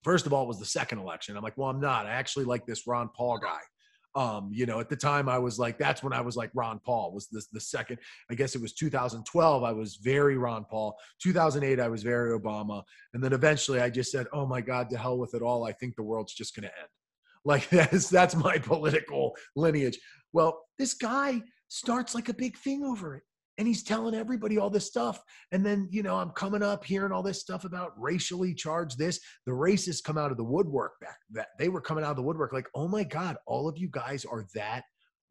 First of all, it was the second election. I'm like, well, I'm not. I actually like this Ron Paul guy. You know, at the time I was like, that's when I was like Ron Paul was the second. I guess it was 2012. I was very Ron Paul. 2008, I was very Obama. And then eventually I just said, oh my God, to hell with it all. I think the world's just going to end. Like, that's my political lineage. Well, this guy starts like a big thing over it. And he's telling everybody all this stuff. And then, you know, I'm coming up hearing all this stuff about racially charged this. The racists come out of the woodwork back that they were coming out of the woodwork like, oh, my God, all of you guys are that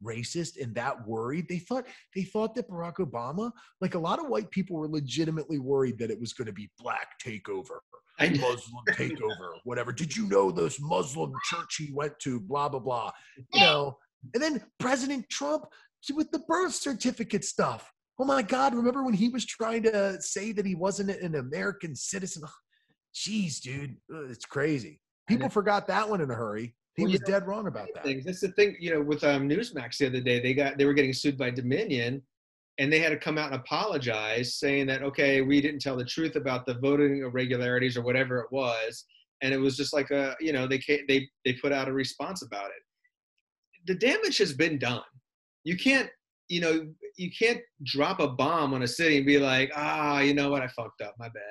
racist and that worried. They thought that Barack Obama, like a lot of white people were legitimately worried that it was going to be black takeover, Muslim takeover, whatever. Did you know this Muslim church he went to, blah, blah, blah, you know. And then President Trump with the birth certificate stuff. Oh my God, remember when he was trying to say that he wasn't an American citizen? Jeez, dude, it's crazy. People forgot that one in a hurry. He was dead wrong about that. That's the thing, you know, with Newsmax the other day, they were getting sued by Dominion, and they had to come out and apologize saying that, okay, we didn't tell the truth about the voting irregularities or whatever it was. And it was just like, you know, they put out a response about it. The damage has been done. You can't drop a bomb on a city and be like, you know what? I fucked up. My bad.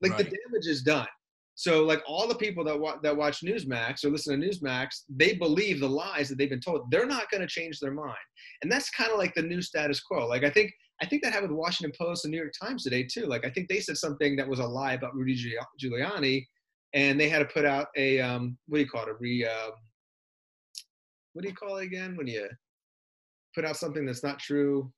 Like, right. The damage is done. So, like, all the people that watch Newsmax or listen to Newsmax, they believe the lies that they've been told. They're not going to change their mind. And that's kind of like the new status quo. Like, I think that happened with the Washington Post and New York Times today, too. Like, I think they said something that was a lie about Rudy Giuliani, and they had to put out a, what do you call it again? When you put out something that's not true.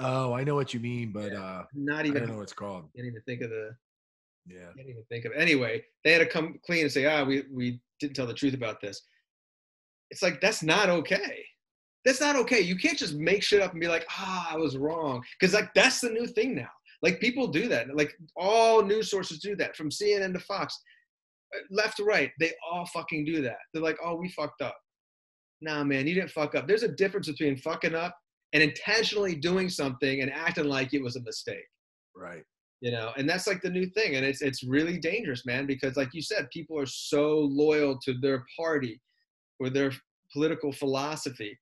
Oh, I know what you mean, but yeah, not even. I don't know what it's called. Can't even think of the. Yeah. Can't even think of it. Anyway, they had to come clean and say, we didn't tell the truth about this. It's like, that's not okay. That's not okay. You can't just make shit up and be like, I was wrong. Because like, that's the new thing now. Like, people do that. Like, all news sources do that, from CNN to Fox, left to right. They all fucking do that. They're like, we fucked up. Nah, man, you didn't fuck up. There's a difference between fucking up and intentionally doing something and acting like it was a mistake. Right. You know, and that's like the new thing. And it's really dangerous, man, because like you said, people are so loyal to their party or their political philosophy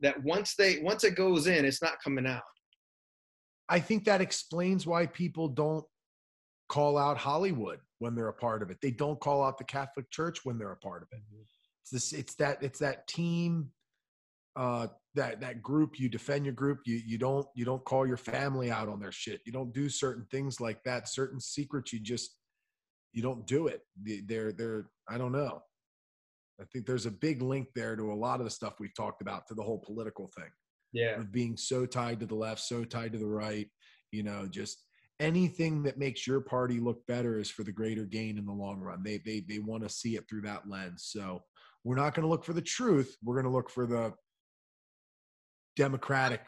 that once it goes in, it's not coming out. I think that explains why people don't call out Hollywood when they're a part of it. They don't call out the Catholic Church when they're a part of it. It's this, it's that team, that group. You defend your group. You don't call your family out on their shit. You don't do certain things like that. Certain secrets, you don't do it. I don't know. I think there's a big link there to a lot of the stuff we've talked about, to the whole political thing. Yeah. Of being so tied to the left, so tied to the right, you know, just anything that makes your party look better is for the greater gain in the long run. They want to see it through that lens. So we're not going to look for the truth. We're going to look for the Democratic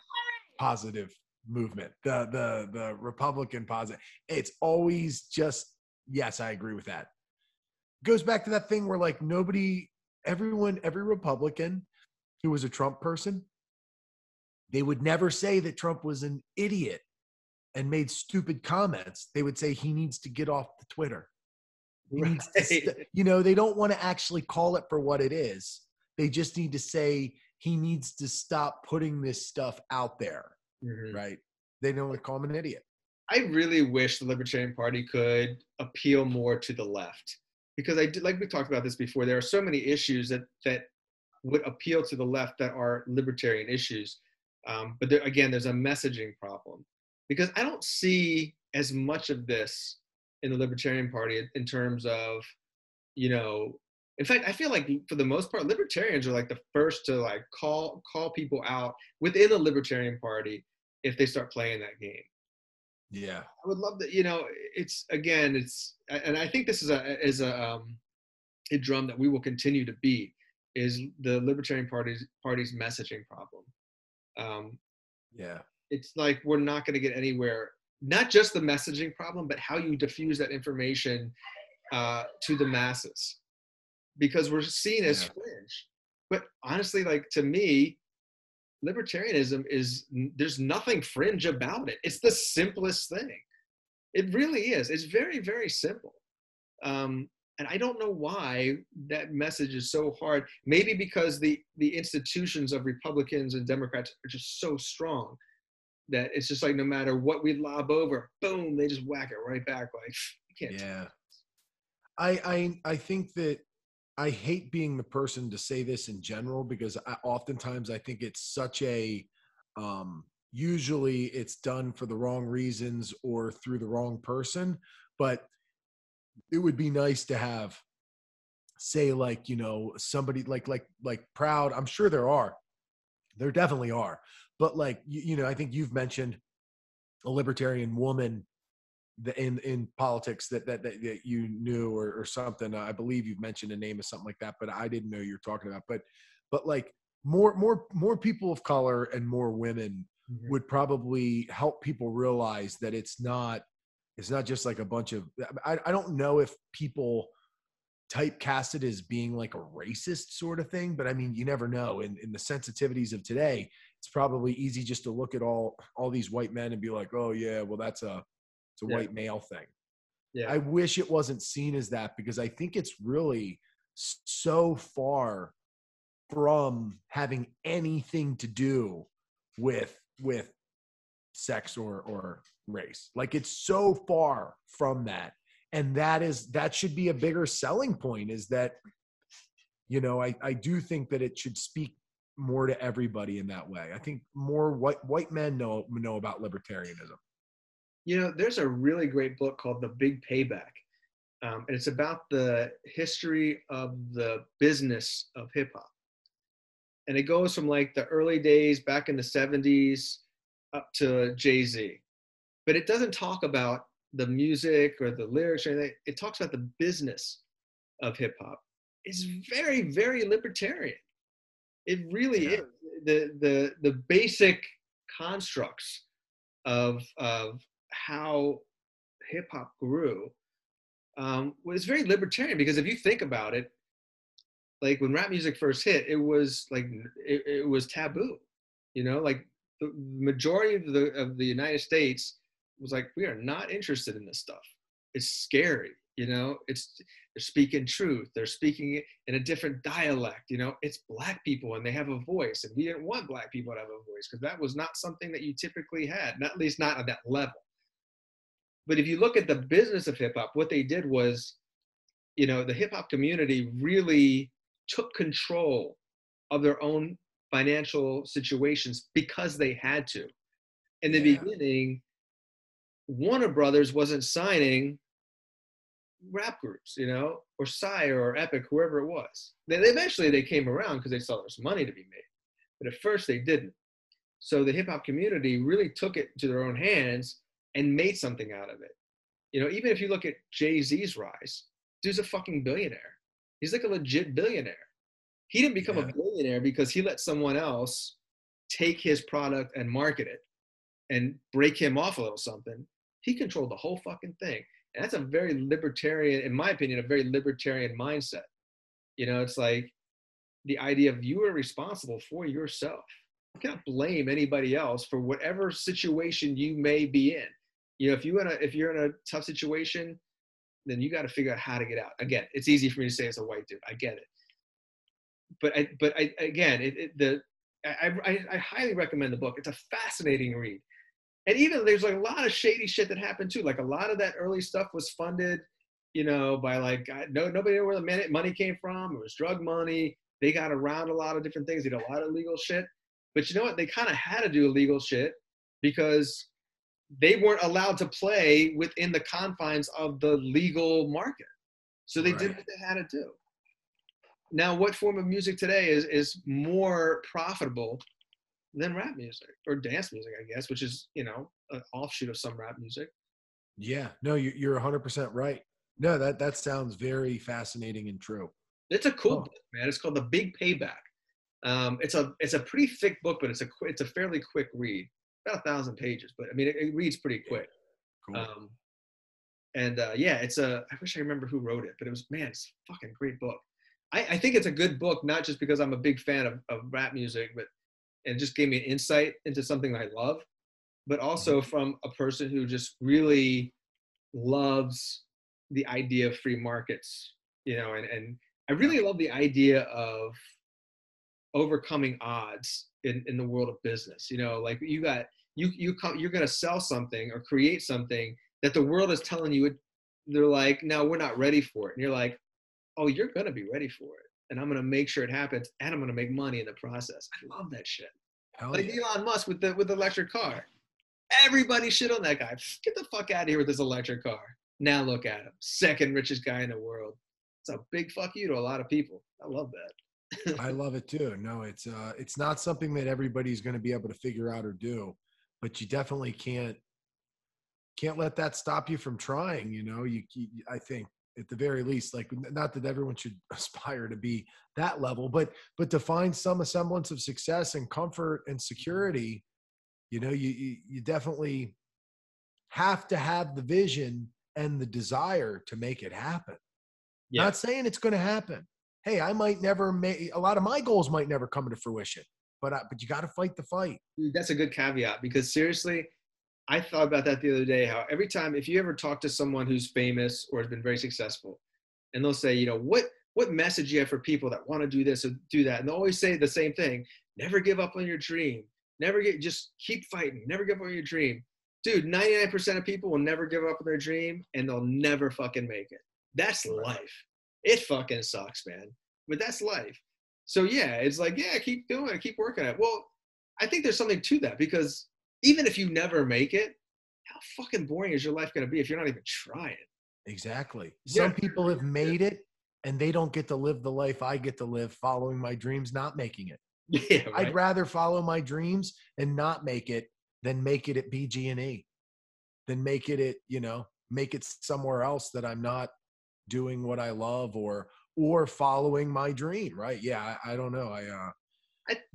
positive movement, the Republican positive. It's always just, yes, I agree with that. Goes back to that thing where like every Republican who was a Trump person, they would never say that Trump was an idiot and made stupid comments. They would say he needs to get off the Twitter. Right. You know, they don't want to actually call it for what it is. They just need to say he needs to stop putting this stuff out there, mm-hmm. right? They don't want to call him an idiot. I really wish the Libertarian Party could appeal more to the left, because like we talked about this before, there are so many issues that would appeal to the left that are libertarian issues. But there, again, there's a messaging problem, because I don't see as much of this in the Libertarian Party in terms of, you know, in fact, I feel like for the most part, libertarians are like the first to like call people out within the Libertarian Party if they start playing that game. Yeah. I would love that, you know, and I think this is a drum that we will continue to beat, is the Libertarian Party's messaging problem. Yeah, it's like we're not going to get anywhere, not just the messaging problem, but how you diffuse that information to the masses, because we're seen as fringe. But honestly, like, to me, libertarianism is, there's nothing fringe about it. It's the simplest thing. It really is. It's very, very simple. And I don't know why that message is so hard. Maybe because the institutions of Republicans and Democrats are just so strong that it's just like, no matter what we lob over, boom, they just whack it right back. Like, you can't. Yeah. I think that I hate being the person to say this in general, because oftentimes I think it's such a, usually it's done for the wrong reasons or through the wrong person, but it would be nice to have, say, like, you know, somebody like proud. I'm sure there definitely are, but like, you know, I think you've mentioned a libertarian woman in politics that you knew or something. I believe you've mentioned a name or something like that, but I didn't know you were talking about. But like more people of color and more women mm-hmm. would probably help people realize that it's not just like a bunch of, I don't know if people typecast it as being like a racist sort of thing, but I mean, you never know. In the sensitivities of today, it's probably easy just to look at all these white men and be like, oh yeah, well that's a white male thing. Yeah. I wish it wasn't seen as that, because I think it's really so far from having anything to do with sex or race. Like, it's so far from that, and that should be a bigger selling point, is that, you know, I do think that it should speak more to everybody in that way. I think more white men know about libertarianism. You know, there's a really great book called The Big Payback, and it's about the history of the business of hip-hop, and it goes from like the early days back in the 70s up to Jay-Z, but it doesn't talk about the music or the lyrics or anything. It talks about the business of hip hop. It's very, very libertarian. It really is. The basic constructs of how hip hop grew was very libertarian, because if you think about it, like when rap music first hit, it was like it was taboo, you know. Like the majority of the United States was like, we are not interested in this stuff. It's scary, you know. They're speaking truth. They're speaking in a different dialect, you know. It's black people and they have a voice, and we didn't want black people to have a voice because that was not something that you typically had, not at least not at that level. But if you look at the business of hip hop, what they did was, you know, the hip hop community really took control of their own financial situations because they had to. In the beginning, Warner Brothers wasn't signing rap groups, you know, or Sire or Epic, whoever it was. Then eventually they came around because they saw there's money to be made. But at first they didn't. So the hip hop community really took it to their own hands and made something out of it. You know, even if you look at Jay-Z's rise, dude's a fucking billionaire. He's like a legit billionaire. He didn't become a billionaire because he let someone else take his product and market it and break him off a little something. He controlled the whole fucking thing. And that's a very libertarian, in my opinion, a very libertarian mindset. You know, it's like the idea of you are responsible for yourself. You can't blame anybody else for whatever situation you may be in. You know, if you're in a tough situation, then you got to figure out how to get out. Again, it's easy for me to say as a white dude. I get it. But I highly recommend the book. It's a fascinating read. And even there's like a lot of shady shit that happened too. Like a lot of that early stuff was funded, you know, by like, nobody knew where the money came from. It was drug money. They got around a lot of different things. They did a lot of illegal shit. But you know what? They kind of had to do illegal shit because they weren't allowed to play within the confines of the legal market. So they did what they had to do. Now, what form of music today is more profitable than rap music or dance music, I guess, which is, you know, an offshoot of some rap music. Yeah, no, you're 100% right. No, that sounds very fascinating and true. It's a cool book, man. It's called The Big Payback. It's a pretty thick book, but it's a fairly quick read. About 1,000 pages, but I mean, it reads pretty quick. Cool. I wish I remember who wrote it, but it's a fucking great book. I think it's a good book, not just because I'm a big fan of rap music, but it just gave me an insight into something I love, but also from a person who just really loves the idea of free markets, you know, and I really love the idea of overcoming odds in the world of business. You know, like you're going to sell something or create something that the world is telling you, they're like, no, we're not ready for it. And you're like, oh, you're going to be ready for it. And I'm going to make sure it happens. And I'm going to make money in the process. I love that shit. Elon Musk with the electric car. Everybody shit on that guy. Get the fuck out of here with this electric car. Now look at him. Second richest guy in the world. It's a big fuck you to a lot of people. I love that. I love it too. No, it's not something that everybody's going to be able to figure out or do, but you definitely can't let that stop you from trying. You know, I think at the very least, like, not that everyone should aspire to be that level, but to find some semblance of success and comfort and security, you know, you definitely have to have the vision and the desire to make it happen. Yeah. Not saying it's going to happen. Hey, I might never make a lot of my goals might never come to fruition, but you got to fight the fight. That's a good caveat, because seriously, I thought about that the other day, how every time, if you ever talk to someone who's famous or has been very successful, and they'll say, you know, what message do you have for people that want to do this or do that? And they'll always say the same thing. Never give up on your dream. Just keep fighting. Never give up on your dream. Dude, 99% of people will never give up on their dream, and they'll never fucking make it. That's life. It fucking sucks, man. But that's life. So yeah, it's like, yeah, keep doing it, keep working at it. Well, I think there's something to that, because even if you never make it, how fucking boring is your life going to be if you're not even trying? Exactly. Yeah. Some people have made it and they don't get to live the life I get to live, following my dreams, not making it. Yeah, right? I'd rather follow my dreams and not make it then make it at BG&E, then make it at, you know, make it somewhere else that I'm not doing what I love or following my dream, right? Yeah, I don't know. I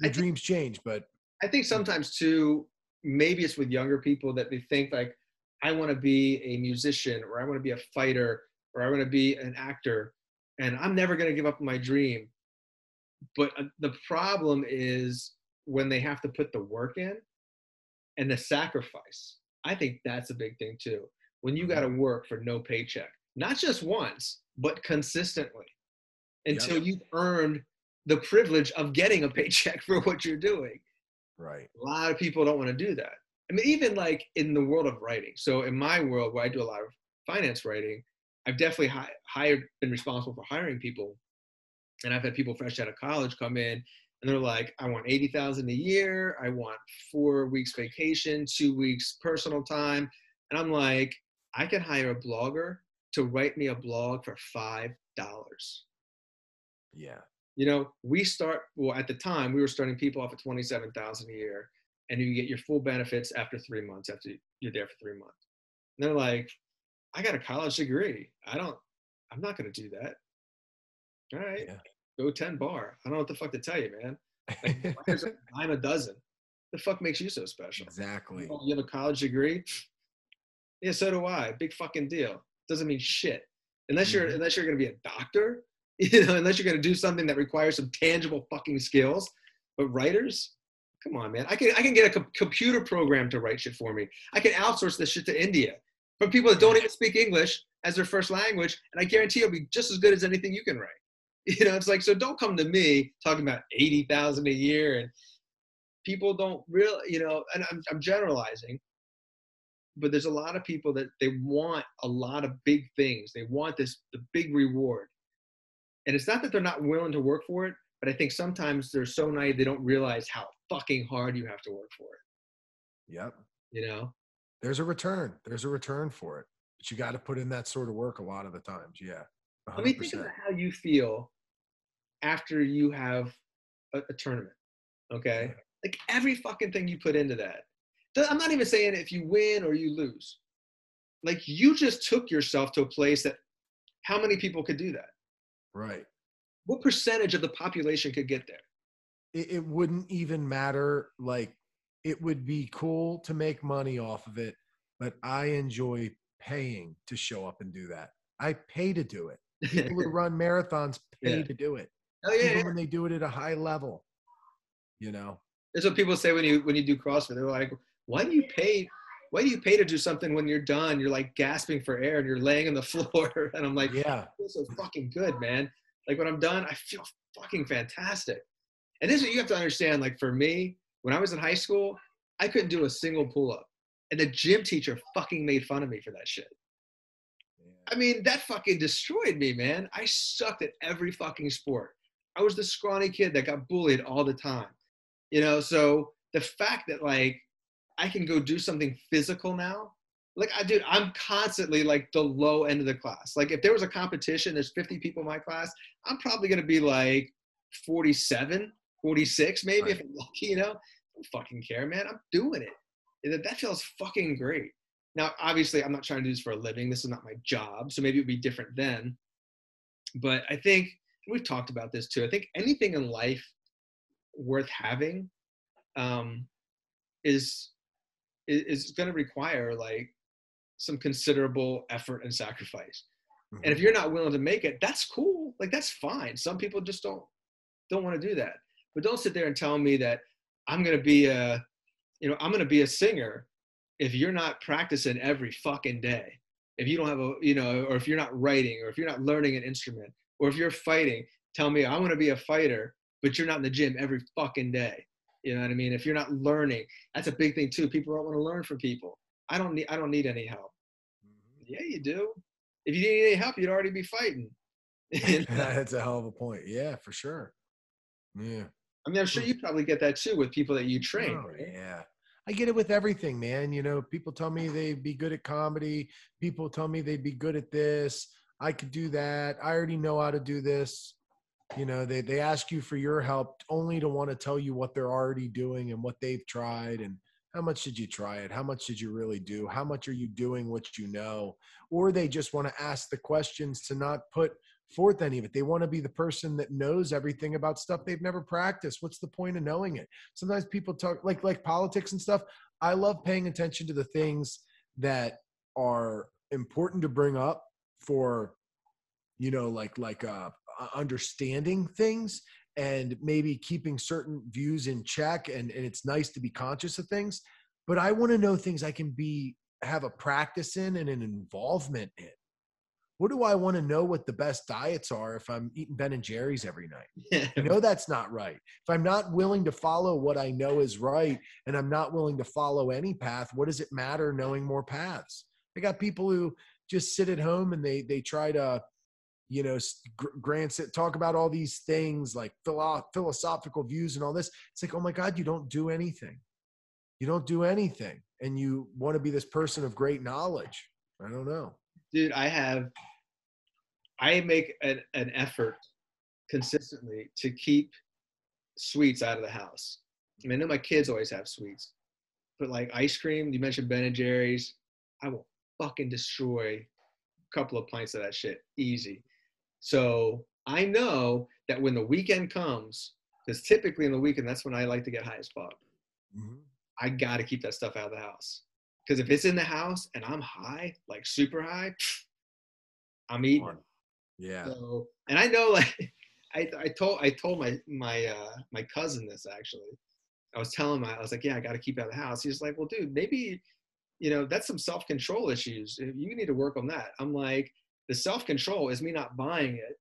think dreams change, but I think sometimes too, maybe it's with younger people that they think like, I want to be a musician, or I want to be a fighter, or I want to be an actor, and I'm never going to give up my dream. But the problem is when they have to put the work in and the sacrifice. I think that's a big thing too. When you got to work for no paycheck, not just once, but consistently until you've earned the privilege of getting a paycheck for what you're doing. Right. A lot of people don't want to do that. I mean, even like in the world of writing. So in my world where I do a lot of finance writing, I've definitely been responsible for hiring people. And I've had people fresh out of college come in and they're like, I want $80,000 a year. I want 4 weeks vacation, 2 weeks personal time. And I'm like, I can hire a blogger to write me a blog for $5. Yeah. You know, at the time we were starting people off at $27,000 a year. And you get your full benefits after 3 months, after you're there for 3 months. And they're like, I got a college degree. I'm not going to do that. All right, Go 10 bar. I don't know what the fuck to tell you, man. Like, I'm a dozen. The fuck makes you so special? Exactly. You have a college degree? Yeah, so do I. Big fucking deal. Doesn't mean shit. Unless you're going to be a doctor, you know, unless you're going to do something that requires some tangible fucking skills. But writers? Come on, man. I can get a computer program to write shit for me. I can outsource this shit to India from people that don't even speak English as their first language, and I guarantee it'll be just as good as anything you can write. You know, it's like, so don't come to me talking about $80,000 a year, and people don't really, you know, and I'm generalizing, but there's a lot of people that they want a lot of big things. They want the big reward. And it's not that they're not willing to work for it, but I think sometimes they're so naive, they don't realize how fucking hard you have to work for it. Yep. You know? There's a return. There's a return for it. But you got to put in that sort of work a lot of the times. Yeah. 100%. Let me think about how you feel after you have a tournament. Okay. Yeah. Like every fucking thing you put into that. I'm not even saying if you win or you lose. Like you just took yourself to a place that how many people could do that? Right. What percentage of the population could get there? It wouldn't even matter. Like it would be cool to make money off of it, but I enjoy paying to show up and do that. I pay to do it. People who run marathons pay to do it. Oh, yeah, even when they do it at a high level, you know. That's what people say when you do CrossFit. They're like, why do you pay to do something when you're done? You're like gasping for air and you're laying on the floor. And I'm like, yeah, this is fucking good, man. Like when I'm done, I feel fucking fantastic. And this is what you have to understand. Like for me, when I was in high school, I couldn't do a single pull-up. And the gym teacher fucking made fun of me for that shit. I mean, that fucking destroyed me, man. I sucked at every fucking sport. I was the scrawny kid that got bullied all the time. You know, so the fact that like I can go do something physical now, like I'm constantly like the low end of the class. Like if there was a competition, there's 50 people in my class, I'm probably going to be like 47, 46 maybe, right, if I'm lucky, you know. I don't fucking care, man. I'm doing it. And that feels fucking great. Now, obviously, I'm not trying to do this for a living. This is not my job. So maybe it would be different then. But I think we've talked about this too. I think anything in life worth having is going to require like some considerable effort and sacrifice. Mm-hmm. And if you're not willing to make it, that's cool. Like that's fine. Some people just don't want to do that. But don't sit there and tell me that I'm going to be a singer if you're not practicing every fucking day, if you don't have or if you're not writing, or if you're not learning an instrument, or if you're fighting. Tell me, I want to be a fighter, but you're not in the gym every fucking day. You know what I mean? If you're not learning, that's a big thing too. People don't want to learn from people. I don't need any help. Mm-hmm. Yeah, you do. If you didn't need any help, you'd already be fighting. That's a hell of a point. Yeah, for sure. Yeah. I mean, I'm sure you probably get that too with people that you train. Oh, right? Yeah. I get it with everything, man. You know, people tell me they'd be good at comedy. People tell me they'd be good at this. I could do that. I already know how to do this. You know, they ask you for your help only to want to tell you what they're already doing and what they've tried. And How much did you try it? How much did you really do? How much are you doing what you know? Or they just want to ask the questions to not put forth any of it. They want to be the person that knows everything about stuff they've never practiced. What's the point of knowing it? Sometimes people talk like politics and stuff. I love paying attention to the things that are important to bring up for, you know, like understanding things and maybe keeping certain views in check. And it's nice to be conscious of things, but I want to know things I can have a practice in and an involvement in. What do I want to know what the best diets are if I'm eating Ben and Jerry's every night? Yeah. I know that's not right. If I'm not willing to follow what I know is right and I'm not willing to follow any path, what does it matter knowing more paths? I got people who just sit at home and they try to, you know, talk about all these things like philosophical views and all this. It's like, oh my God, you don't do anything. You don't do anything. And you want to be this person of great knowledge. I don't know. Dude, I make an effort consistently to keep sweets out of the house. I mean, I know my kids always have sweets, but like ice cream, you mentioned Ben and Jerry's, I will fucking destroy a couple of pints of that shit, easy. So I know that when the weekend comes, because typically in the weekend, that's when I like to get high as fuck. Mm-hmm. I gotta keep that stuff out of the house. Because if it's in the house and I'm high, like super high, I'm eating. Yeah. So, and I know, like, I told my cousin this actually. I was telling him, I was like, yeah, I got to keep out of the house. He's like, well, dude, maybe, you know, that's some self-control issues. You need to work on that. I'm like, the self-control is me not buying it.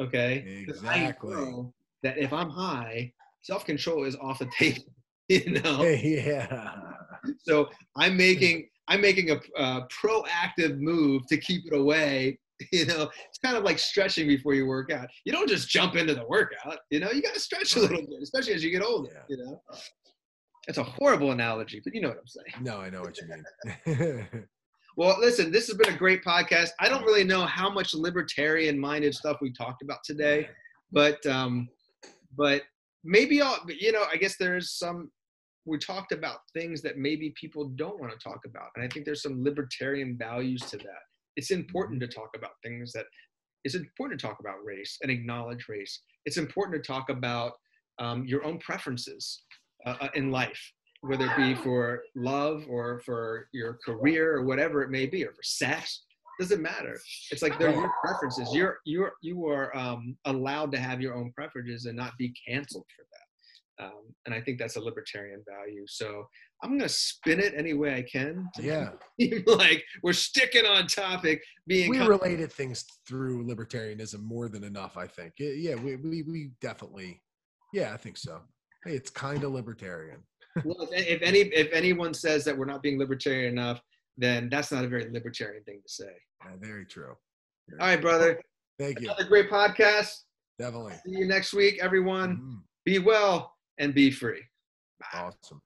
Okay. Exactly. I know that if I'm high, self-control is off the table. You know. Yeah. So I'm making a proactive move to keep it away. You know, it's kind of like stretching before you work out. You don't just jump into the workout. You know, you got to stretch a little bit, especially as you get older. Yeah. You know, it's a horrible analogy, but you know what I'm saying. No, I know what you mean. Well, listen, this has been a great podcast. I don't really know how much libertarian-minded stuff we talked about today, but maybe I guess there's some. We talked about things that maybe people don't want to talk about. And I think there's some libertarian values to that. It's important to talk about things that it's important to talk about race and acknowledge race. It's important to talk about your own preferences in life, whether it be for love or for your career or whatever it may be, or for sex. It doesn't matter. It's like they're your preferences. You are allowed to have your own preferences and not be canceled for that. And I think that's a libertarian value. So I'm going to spin it any way I can. Yeah. Like we're sticking on topic. We related things through libertarianism more than enough, I think. Yeah, we definitely. Yeah, I think so. Hey, it's kind of libertarian. Well, if anyone says that we're not being libertarian enough, then that's not a very libertarian thing to say. Yeah, very true. Very All right, brother. Thank you. Another great podcast. Definitely. See you next week, everyone. Mm-hmm. Be well. And be free. Bye. Awesome.